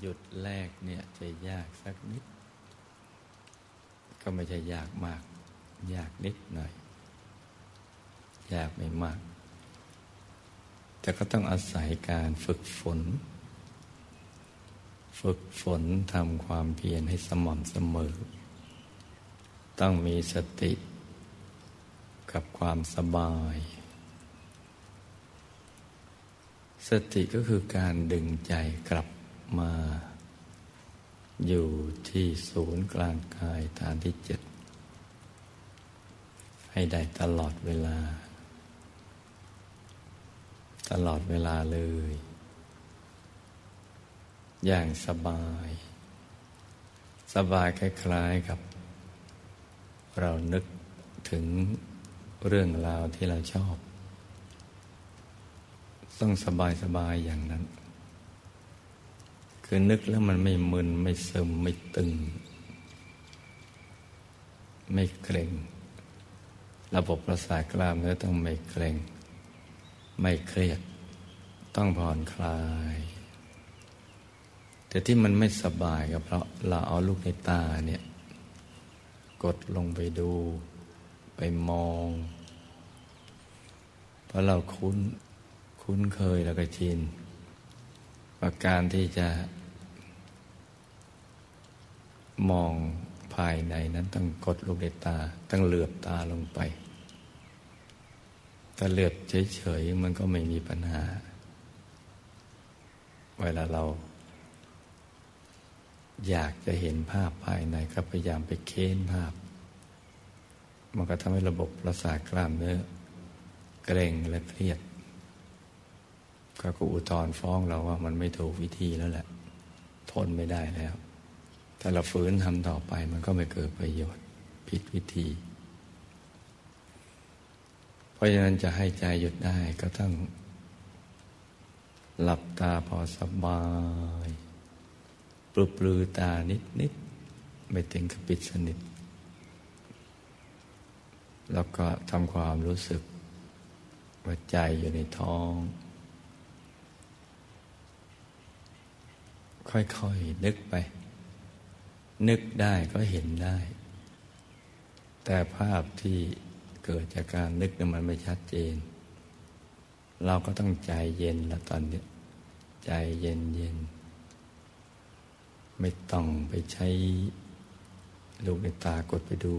หยุดแรกเนี่ยจะยากสักนิดก็ไม่ใช่ยากมากยากนิดหน่อยยากไม่มากแต่ก็ต้องอาศัยการฝึกฝนฝึกฝนทำความเพียรให้สม่ำเสมอต้องมีสติกับความสบายสติก็คือการดึงใจกลับมาอยู่ที่ศูนย์กลางกายฐานที่เจ็ดให้ได้ตลอดเวลาตลอดเวลาเลยอย่างสบายสบายคล้ายๆกับเรานึกถึงเรื่องราวที่เราชอบต้องสบายสบายอย่างนั้นคือนึกแล้วมันไม่มึนไม่ซึมไม่ตึงไม่เกร็งระบบประสาทกล้ามเนื้อต้องไม่เกร็งไม่เครียดต้องผ่อนคลายแต่ที่มันไม่สบายก็เพราะเราเอาลูกในตาเนี่ยกดลงไปดูไปมองเพราะเราคุ้นคุ้นเคยแล้วก็ชินประการที่จะมองภายในนั้นต้องกดลูกในตาต้องเหลือบตาลงไปถ้าเหลือบเฉยๆมันก็ไม่มีปัญหาเวลาเราอยากจะเห็นภาพภายในก็พยายามไปเค้นภาพมันก็ทำให้ระบบประสาทกล้ามเนื้อเกร็งและเครียดก็อุทธรณ์ฟ้องเราว่ามันไม่ถูกวิธีแล้วแหละทนไม่ได้แล้วถ้าเราฝืนทำต่อไปมันก็ไม่เกิดประโยชน์ผิดวิธีเพราะฉะนั้นจะให้ใจหยุดได้ก็ต้องหลับตาพอสบายปลุกปลือตานิดๆไม่ถึงกับปิดสนิทแล้วก็ทำความรู้สึกว่าใจอยู่ในท้องค่อยๆนึกไปนึกได้ก็เห็นได้แต่ภาพที่เกิดจากการนึกเนี่ยมันไม่ชัดเจนเราก็ต้องใจเย็นละตอนนี้ใจเย็นๆไม่ต้องไปใช้ลูกในตากดไปดู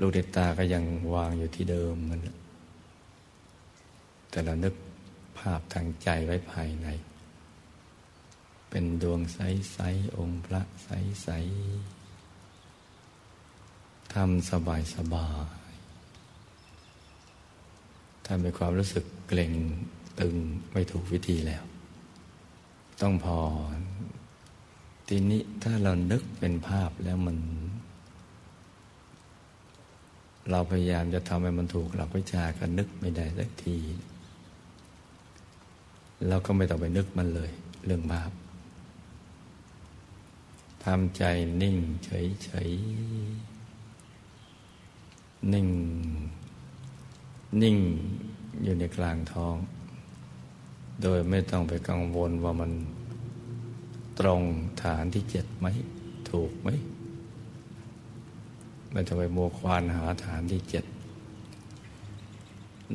ลูกในตาก็ยังวางอยู่ที่เดิมมันแต่เรานึกภาพทางใจไว้ภายในเป็นดวงใสๆองค์พระใสๆทำสบายๆถ้ามีความรู้สึกเกร็งตึงไม่ถูกวิธีแล้วต้องผ่อนทีนี้ถ้าเรานึกเป็นภาพแล้วมันเราพยายามจะทำให้มันถูกหลักวิชาก็นึกไม่ได้สักทีเราก็ไม่ต้องไปนึกมันเลยเรื่องภาพทำใจนิ่งเฉยๆนิ่งนิ่งอยู่ในกลางท้องโดยไม่ต้องไปกังวลว่ามันตรงฐานที่เจ็ดไหมถูกไหมไม่ต้องไปมัวควานหาฐานที่เจ็ด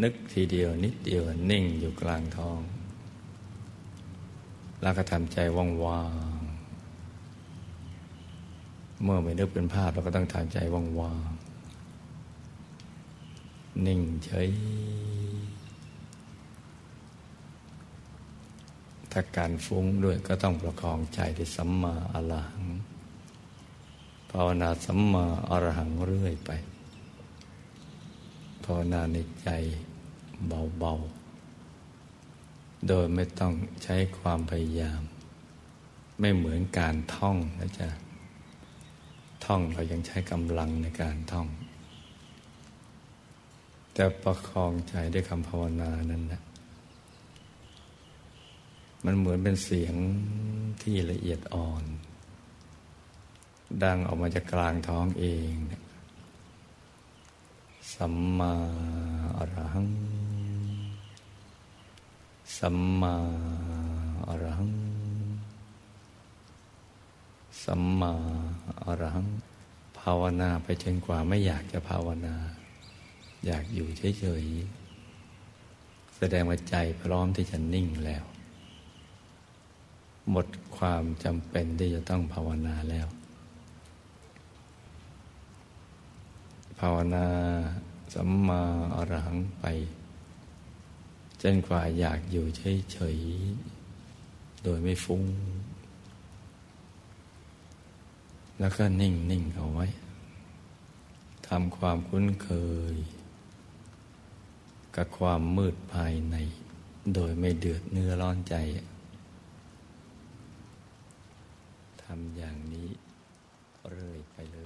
นึกทีเดียวนิดเดียวนิ่งอยู่กลางท้องแล้วก็ทำใจว่างๆเมื่อไม่นึกเป็นภาพเราก็ต้องทำใจว่างๆนิ่งเฉยถ้าการฟุ้งด้วยก็ต้องประคองใจที่สัมมาอรหังภาวนาสัมมาอรหังเรื่อยไปภาวนาในใจเบาๆโดยไม่ต้องใช้ความพยายามไม่เหมือนการท่องนะจ๊ะท่องเรายังใช้กำลังในการท่องแต่ประคองใจด้วยคำภาวนานั้นนะมันเหมือนเป็นเสียงที่ละเอียดอ่อนดังออกมาจากกลางท้องเองนะสัมมาอรหังสัมมาอรหัง สัมมาอรหังภาวนาไปจนกว่าไม่อยากจะภาวนาอยากอยู่เฉยๆแสดงว่าใจพร้อมที่จะนิ่งแล้วหมดความจำเป็นที่จะต้องภาวนาแล้วภาวนาสัมมาอรหังไปจนกว่าอยากอยู่เฉยๆโดยไม่ฟุ้งแล้วก็นิ่งๆเอาไว้ทำความคุ้นเคยกับความมืดภายในโดยไม่เดือดเนื้อร้อนใจทำอย่างนี้เรื่อยไปเลย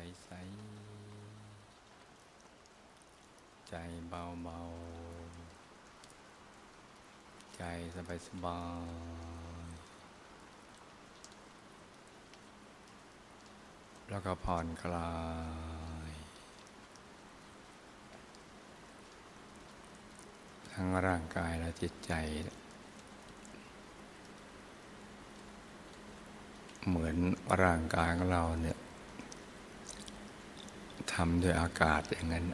ใสๆใจเบาๆใจสบายสบายแล้วก็ผ่อนคลายทั้งร่างกายและจิตใจเหมือนร่างกายของเราเนี่ยทำด้วยอากาศอย่างนั้น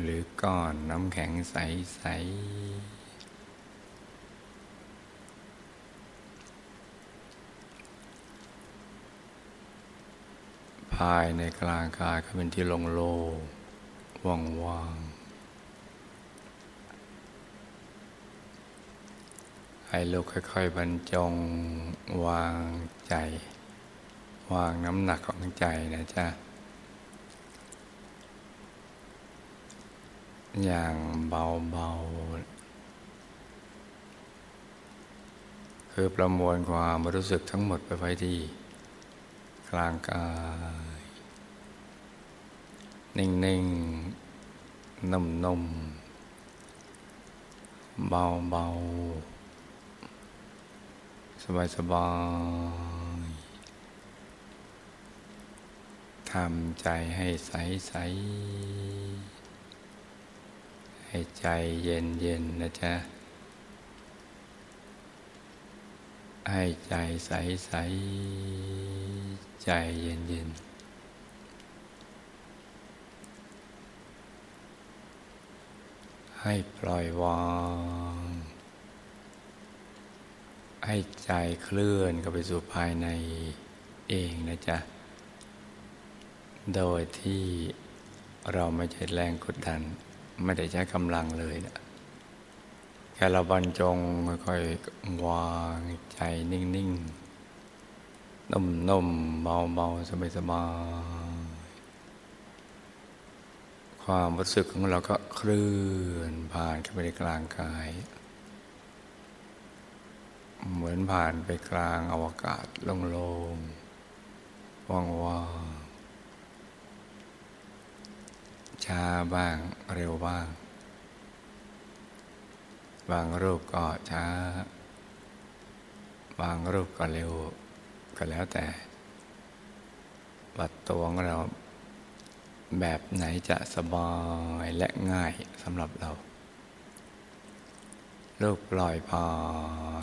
หรือก้อนน้ำแข็งใสๆภายในกลางกายก็เป็นที่โล่งๆว่างๆให้ลูกค่อยๆบรรจงวางใจวางน้ำหนักของใจนะจ๊ะอย่างเบาๆคือประมวลความรู้สึกทั้งหมดไปไว้ที่กลางกายนิ่งๆนุ่มๆเบาๆสบายๆทำใจให้ใสใสให้ใจเย็นเย็นนะจ๊ะให้ใจใสใสใจเย็นเย็นให้ปล่อยวางให้ใจเคลื่อนเข้าไปสู่ภายในเองนะจ๊ะโดยที่เราไม่ใช้แรงกดดันไม่ได้ใช้กำลังเลยนะแค่เราบรรจงค่อยๆวางใจนิ่งๆนุ่มๆเบาๆสบายๆความรู้สึกของเราก็เคลื่อนผ่านเข้าไปในกลางกายเหมือนผ่านไปกลางอวกาศโล่งๆว่างๆช้าบ้างเร็วบ้างบางรูปก็ช้าบางรูปก็เร็วก็แล้วแต่วัดตัวของเราแบบไหนจะสบายและง่ายสำหรับเราลูกปล่อยผ่อ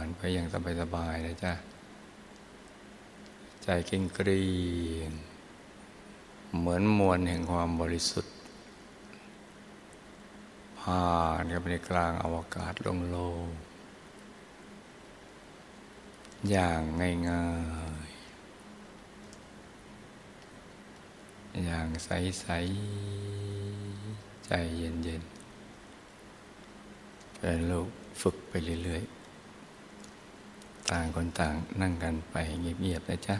นไปอย่างสบายๆนะจ๊ะใจเกร็งเกรียงเหมือนมวลแห่งความบริสุทธิ์ผ่านเข้าไปในกลางอวกาศโล่งๆอย่างง่ายๆอย่างใสๆใจเย็นๆเป็นลูกฝึกไปเรื่อยๆต่างคนต่างนั่งกันไปเงียบๆนะจ๊ะ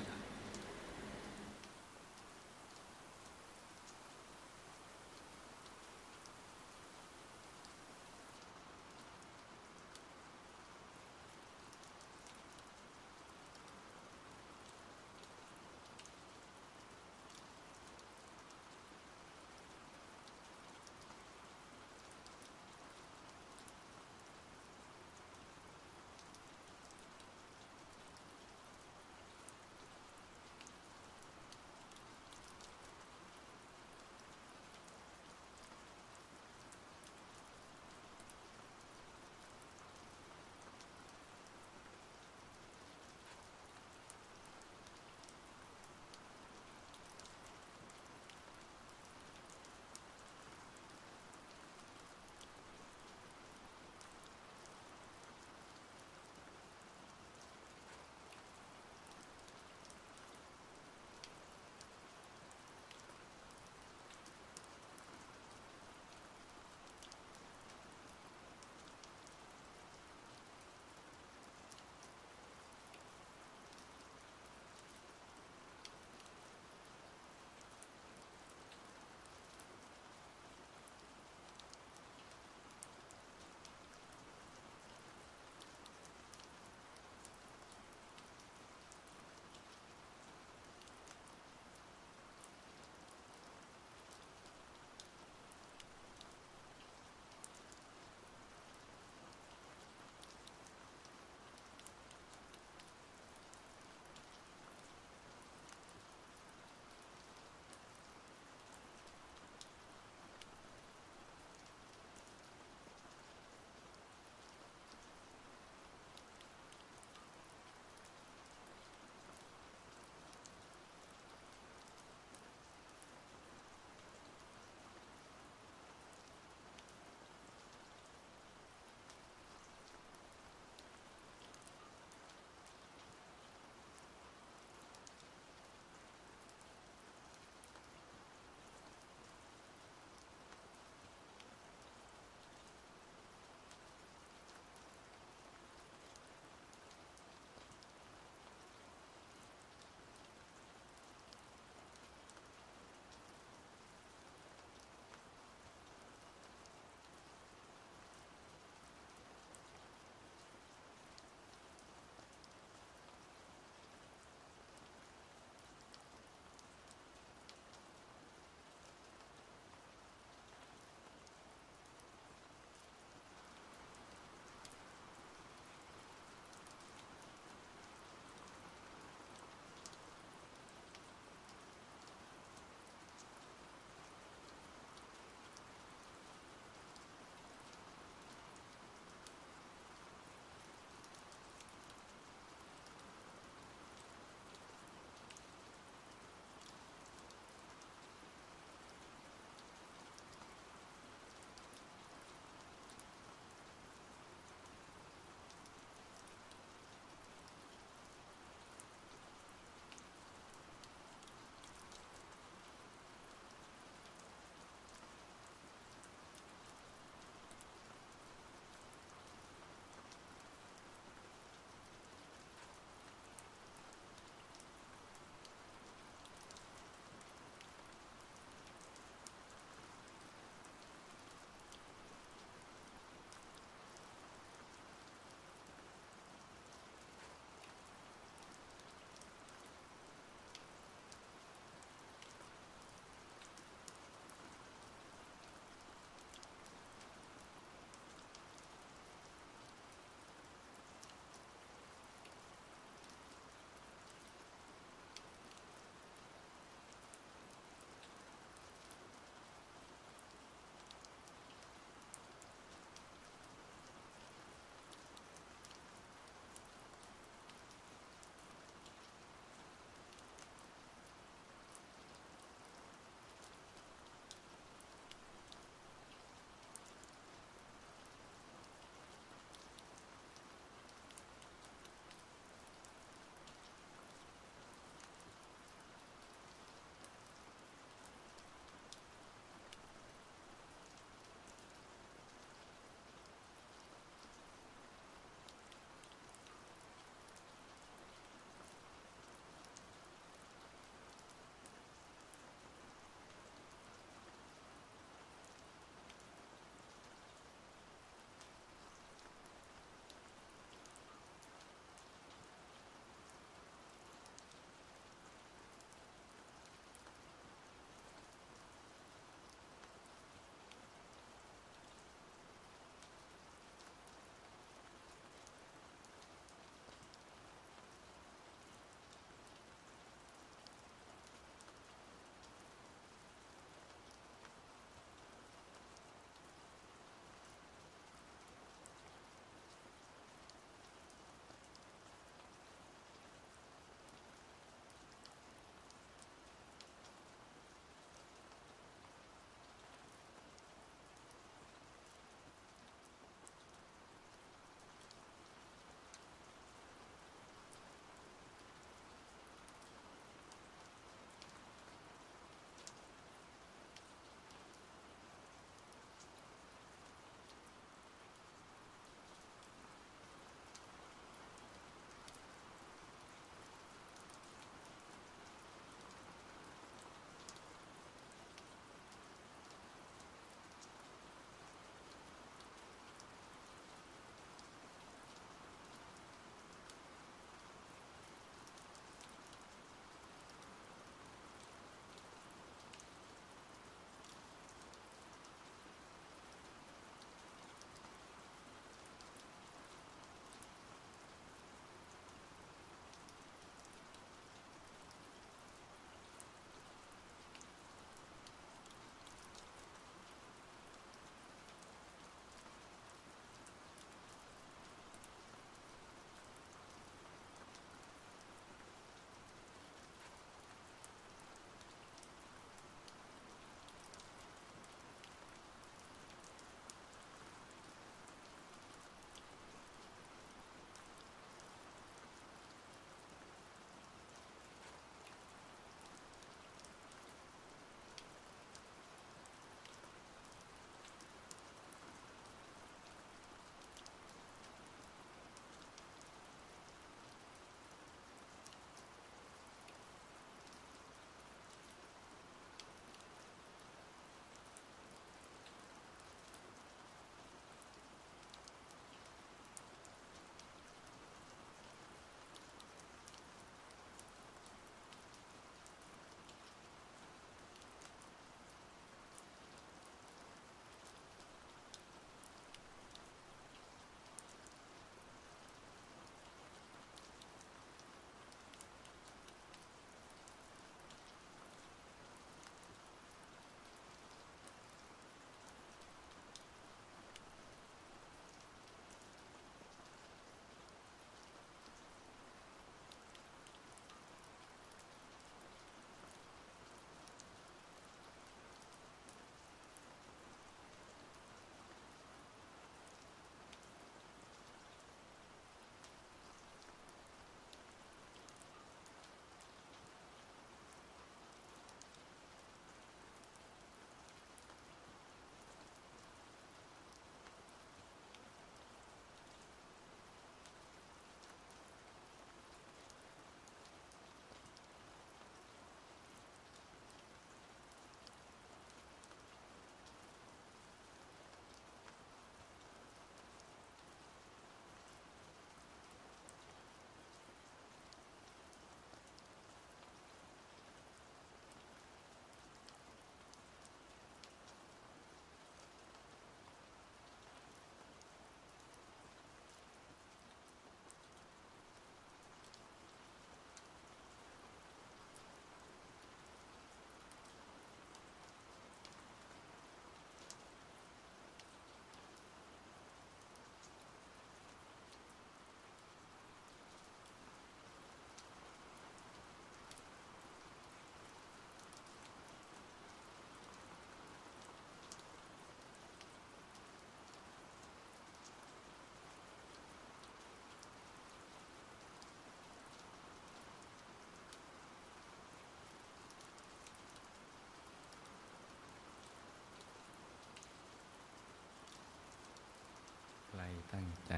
ตั้งใจ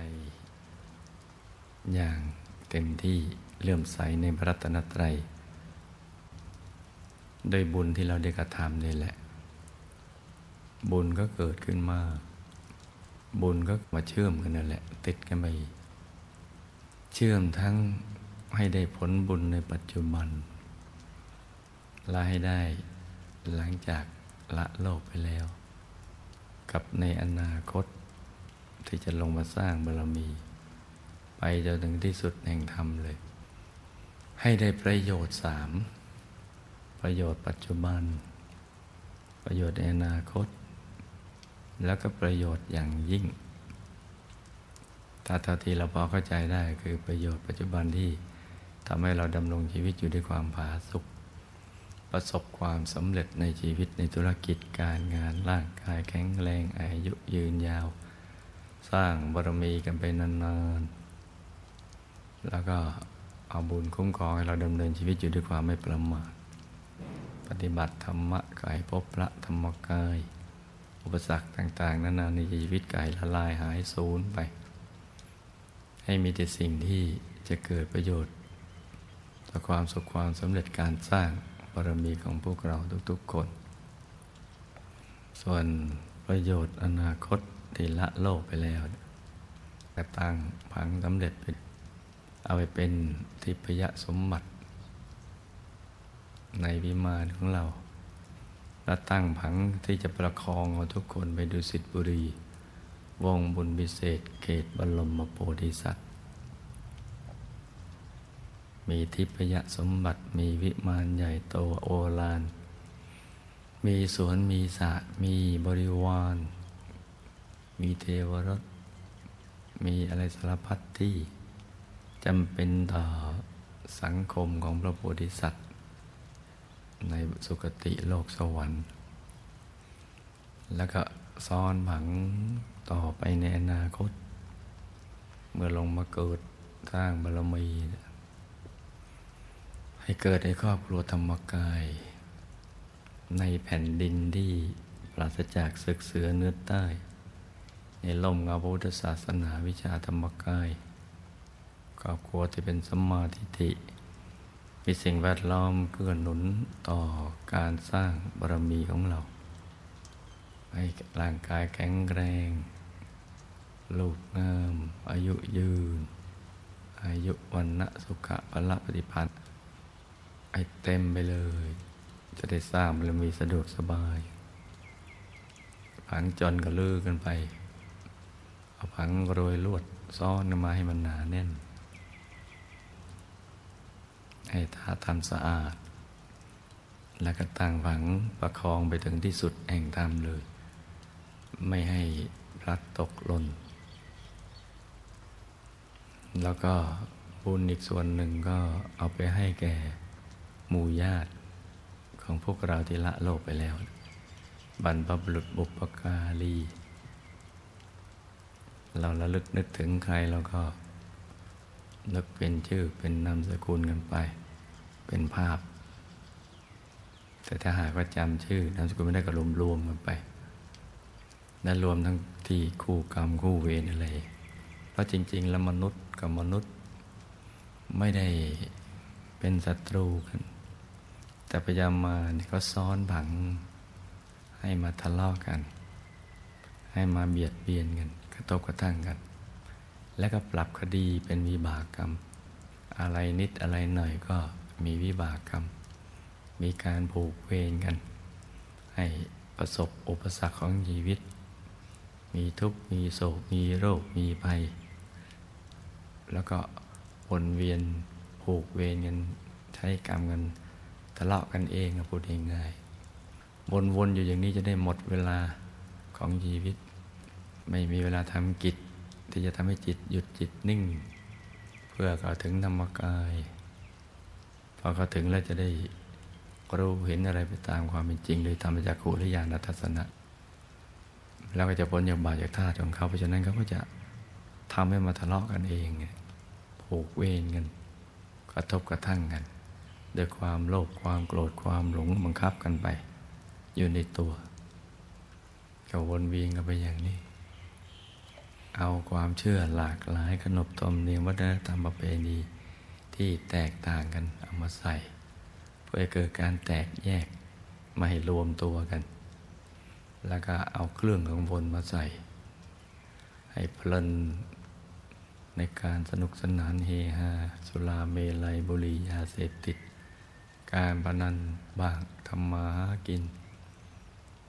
อย่างเต็มที่เลื่อมใสในพระรัตนตรัยด้วยบุญที่เราได้กระทำนี่แหละบุญก็เกิดขึ้นมากบุญก็มาเชื่อมกันนั่นแหละติดกันไปเชื่อมทั้งให้ได้ผลบุญในปัจจุบันและให้ได้หลังจากละโลกไปแล้วกับในอนาคตที่จะลงมาสร้างบารมีไปจนถึงที่สุดแห่งธรรมเลยให้ได้ประโยชน์สามประโยชน์ปัจจุบันประโยชน์ในอนาคตแล้วก็ประโยชน์อย่างยิ่งถ้าเท่าที่เราพอเข้าใจได้คือประโยชน์ปัจจุบันที่ทำให้เราดำรงชีวิตอยู่ด้วยความผาสุกประสบความสำเร็จในชีวิตในธุรกิจการงานร่างกายแข็งแรงอายุยืนยาวสร้างบารมีกันไปนานๆแล้วก็เอาบุญคุ้มครองให้เราดำเนินชีวิตอยู่ด้วยความไม่ประมาทปฏิบัติธรรมะกายพบพระธรรมกายอุปสรรคต่างๆนานาในชีวิตกายละลายหายสูญไปให้มีแต่สิ่งที่จะเกิดประโยชน์ต่อความสุขความสำเร็จการสร้างบารมีของพวกเราทุกๆคนส่วนประโยชน์อนาคตที่ละโลกไปแล้วแต่ตั้งผังสำเร็จเป็นเอาไปเป็นทิพยสมบัติในวิมานของเราและตั้งผังที่จะประคองเอาทุกคนไปดุสิตบุรีวงบุญพิเศษเขตบรมโพธิสัตว์มีทิพยสมบัติมีวิมานใหญ่โตโอฬารมีสวนมีสระมีบริวารมีเทวรสมีอะไรสารพัดที่จำเป็นต่อสังคมของพระโพธิสัตว์ในสุคติโลกสวรรค์แล้วก็ซ้อนผังต่อไปในอนาคตเมื่อลงมาเกิดสร้างบารมีให้เกิดในครอบครัวธรรมกายในแผ่นดินที่ปราศจากศึกเสือเนื้อใต้ในล่มเงาพระพุทธศาสนาวิชาธรรมกายครอบครัวที่เป็นสัมมาทิฏฐิมีสิ่งแวดล้อมเกื้อหนุนต่อการสร้างบารมีของเราให้ร่างกายแข็งแรงรูปงามอายุยืนอายุวันนะสุขะพละปฏิพันธ์ให้เต็มไปเลยจะได้สร้างบารมีสะดวกสบายผังจนก็ลือกันไปเอาผังโรยลวดซ้อนมาให้มันหนาแน่นให้ท่าทำสะอาดแล้วก็ตั้งหวังประคองไปถึงที่สุดแห่งธรรมเลยไม่ให้พลัดตกหล่นแล้วก็บุญอีกส่วนหนึ่งก็เอาไปให้แก่หมู่ญาติของพวกเราที่ละโลกไปแล้วบรรพบุรุษบุพการีเราระลึกนึกถึงใครเราก็นึกเป็นชื่อเป็นนามสกุลกันไปเป็นภาพแต่ถ้าหากว่าจำชื่อนามสกุลไม่ได้ก็รวมๆกันไปและรวมทั้งที่คู่กรรมคู่เวรอะไรเพราะจริงๆแล้วมนุษย์กับมนุษย์ไม่ได้เป็นศัตรูกันแต่พยายามมาเขาซ้อนผังให้มาทะเลาะกันให้มาเบียดเบียนกันกระทบกระทั่งกันแล้วก็ปรับคดีเป็นวิบากกรรมอะไรนิดอะไรหน่อยก็มีวิบากกรรมมีการผูกเวรกันให้ประสบอุปสรรคของชีวิตมีทุกข์มีโศกมีโรคมีภัยแล้วก็วนเวียนผูกเวรกันใช้กรรมกันทะเลาะกันเองพูดง่ายๆวนๆอยู่อย่างนี้จะได้หมดเวลาของชีวิตไม่มีเวลาทำกิจที่จะทำให้จิตหยุดจิตนิ่งเพื่อเข้าถึงธรรมกายพอเข้าถึงแล้วจะได้รู้เห็นอะไรไปตามความเป็นจริงโดยธรรมจักขุและญาณทัสสนะแล้วก็จะพ้นจากบาปจากธาตุของเขาเพราะฉะนั้นเขาก็จะทำให้มาทะเลาะกันเองผูกเวรกันกระทบกระทั่งกันด้วยความโลภความโกรธความหลงบังคับกันไปอยู่ในตัวก็วนเวียนกันไปอย่างนี้ เอาความเชื่อหลากหลายขนบธรรมเนียมวัฒนธรรมประเพณีที่แตกต่างกันเอามาใส่เพื่อเกิดการแตกแยกไม่ให้รวมตัวกันแล้วก็เอาเครื่องข้างบนมาใส่ให้เพลินในการสนุกสนานเฮฮาสุราเมลัยบุหรี่ยาเสพติดการพนันบ้างทำมาหากิน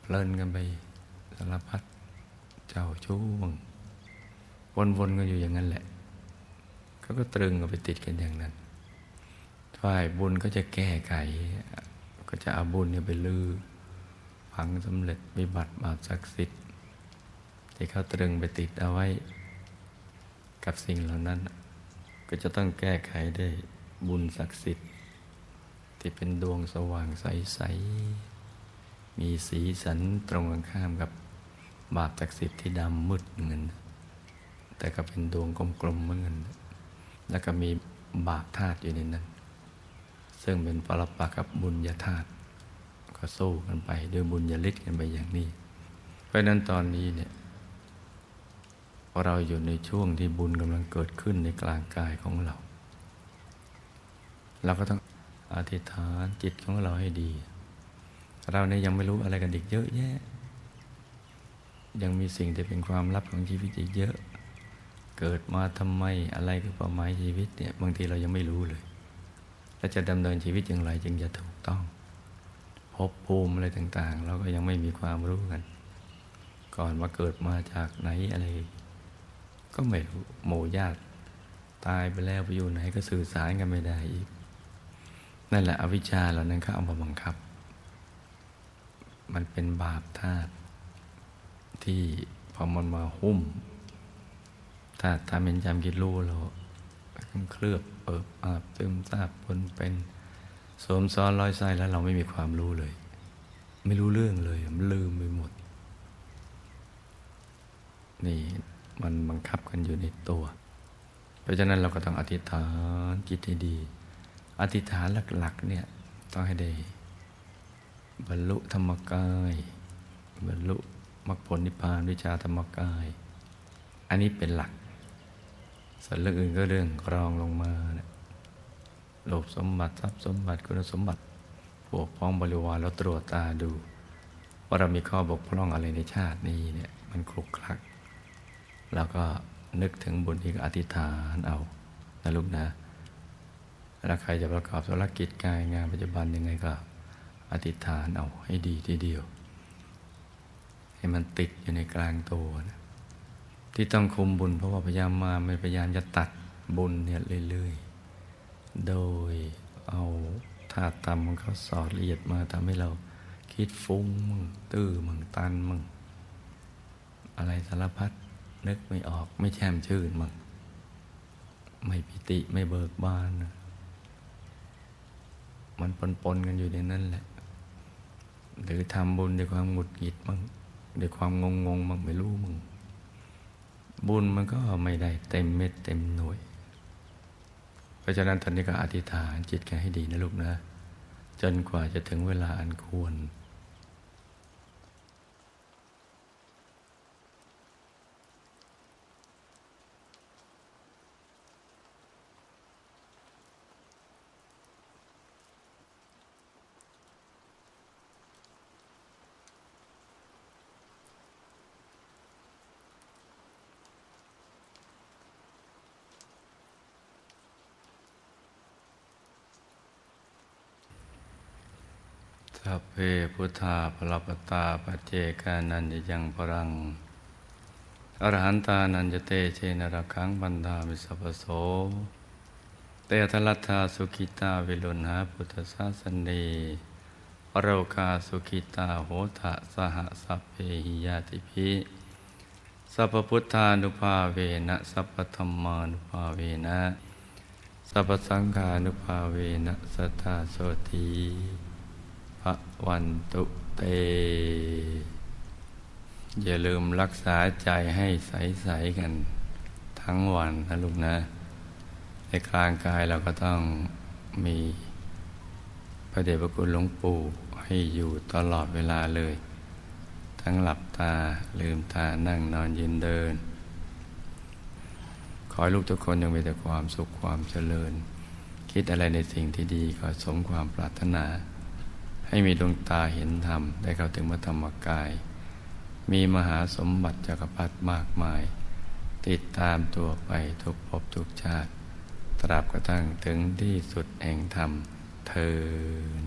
เพลินกันไปสารพัดเจ้าชู้มั่งวนๆกันอยู่อย่างนั้นแหละเขาก็ตรึงกันไปติดกันอย่างนั้นฝ่ายบุญก็จะแก้ไขก็จะเอาบุญเนี่ยไปลื้อฝังสำเร็จวิบัติบาปศักดิ์สิทธิ์ที่เขาตรึงไปติดเอาไว้กับสิ่งเหล่านั้นก็จะต้องแก้ไขได้บุญศักดิ์สิทธิ์ที่เป็นดวงสว่างใสๆมีสีสันตรงกันข้ามกับบาปศักดิ์สิทธิ์ที่ดำมืดเงินแต่ก็เป็นดวงกลมๆเหมือนกันแล้วก็มีบาปธาตุอยู่ในนั้นซึ่งเป็นปรปักษ์กับบุญญาธาตุก็สู้กันไปด้วยบุญญาฤทธิ์กันไปอย่างนี้เพราะนั้นตอนนี้เนี่ยเราอยู่ในช่วงที่บุญกำลังเกิดขึ้นในกลางกายของเราเราก็ต้องอธิษฐานจิตของเราให้ดีเราเนี่ยยังไม่รู้อะไรกันอีกเยอะแยะยังมีสิ่งที่เป็นความลับของชีวิตอีกเยอะเกิดมาทำไมอะไรคือเป้าหมายชีวิตเนี่ยบางทีเรายังไม่รู้เลยและจะดำเนินชีวิตอย่างไรจึงจะถูกต้องภพภูมิอะไรต่างๆเราก็ยังไม่มีความรู้กันก่อนว่าเกิดมาจากไหนอะไรก็ไม่รู้หมู่ญาติตายไปแล้วไปอยู่ไหนก็สื่อสารกันไม่ได้อีกนั่นแหละอวิชชาเหล่านั้นเขาเอามาบังคับมันเป็นบาปธาตุที่พอมันมาหุ้มถ้าตามเป็นจำกิดรู้เราเคลือบเปิบอาบตึมซาบปนเป็นสวมซ้อนร้อยไส้แล้วเราไม่มีความรู้เลยไม่รู้เรื่องเลยมันลืมไปหมดนี่มันบังคับกันอยู่ในตัวเพราะฉะนั้นเราก็ต้องอธิษฐานจิตให้ดีอธิษฐานหลักๆเนี่ยต้องให้ได้บรรลุธรรมกายบรรลุมรรคผลนิพพานวิชาธรรมกายอันนี้เป็นหลักส่วนเรื่องอื่นก็เรื่องรองลงมาเนี่ยโลภสมบัติทรัพย์สมบัติคุณสมบัติพวกพ้องบริวารแล้วตรวจตาดูว่าเรามีข้อบกพร่องอะไรในชาตินี้เนี่ยมันคลุกคลักแล้วก็นึกถึงบุญที่อธิษฐานเอานะลูกนะแล้วใครจะประกอบธุรกิจการงานปัจจุบันยังไงก็อธิษฐานเอาให้ดีทีเดียวให้มันติดอยู่ในกลางตัวนะที่ต้องคุมบุญเพราะว่าพยายามมาไม่พยายามจะตัดบุญเนี่ยเรื่อยๆโดยเอาธาตุธรรมของเขาสอดละเอียดมาทำให้เราคิดฟุ้งมึงตื้อมึงตันมึงอะไรสารพัดนึกไม่ออกไม่แช่มชื่นมึงไม่ปิติไม่เบิกบานมันปนๆกันอยู่ในนั้นแหละหรือทำบุญด้วยความหงุดหงิดมึงด้วยความงงๆมึงไม่รู้มึงบุญมันก็ไม่ได้เต็มเม็ดเต็มหน่วยเพราะฉะนั้นตอนนี้ก็อธิษฐานจิตกันให้ดีนะลูกนะจนกว่าจะถึงเวลาอันควรสัพเพพุทธาภลปตาปัจเจกานันจะยังพรังอรหันตานันจะเตเชนระคังบันดามิสัพพโสเตทลัทธาสุขิตาวิลุณหาพุทธศาสนีโรคาสุขิตาโหทะสหสัพเพหิยาติภิสัพพพุทธานุภาเวนะสัพพธรรมานุภาเวนะสัพพสังฆานุภาเวนะสัทธาโสติภวันตุเตอย่าลืมรักษาใจให้ใสๆกันทั้งวันนะลูกนะในกลางกายเราก็ต้องมีพระเดชพระคุณหลวงปู่ให้อยู่ตลอดเวลาเลยทั้งหลับตาลืมตานั่งนอนยืนเดิน ขอให้ลูกทุกคนยังมีแต่ความสุขความเจริญคิดอะไรในสิ่งที่ดีขอสมความปรารถนาให้มีดวงตาเห็นธรรมได้เข้าถึงพระธรรมกายมีมหาสมบัติจักรพรรดิมากมายติดตามตัวไปทุกภพทุกชาติตราบกระทั่งถึงที่สุดแห่งธรรมเทอญ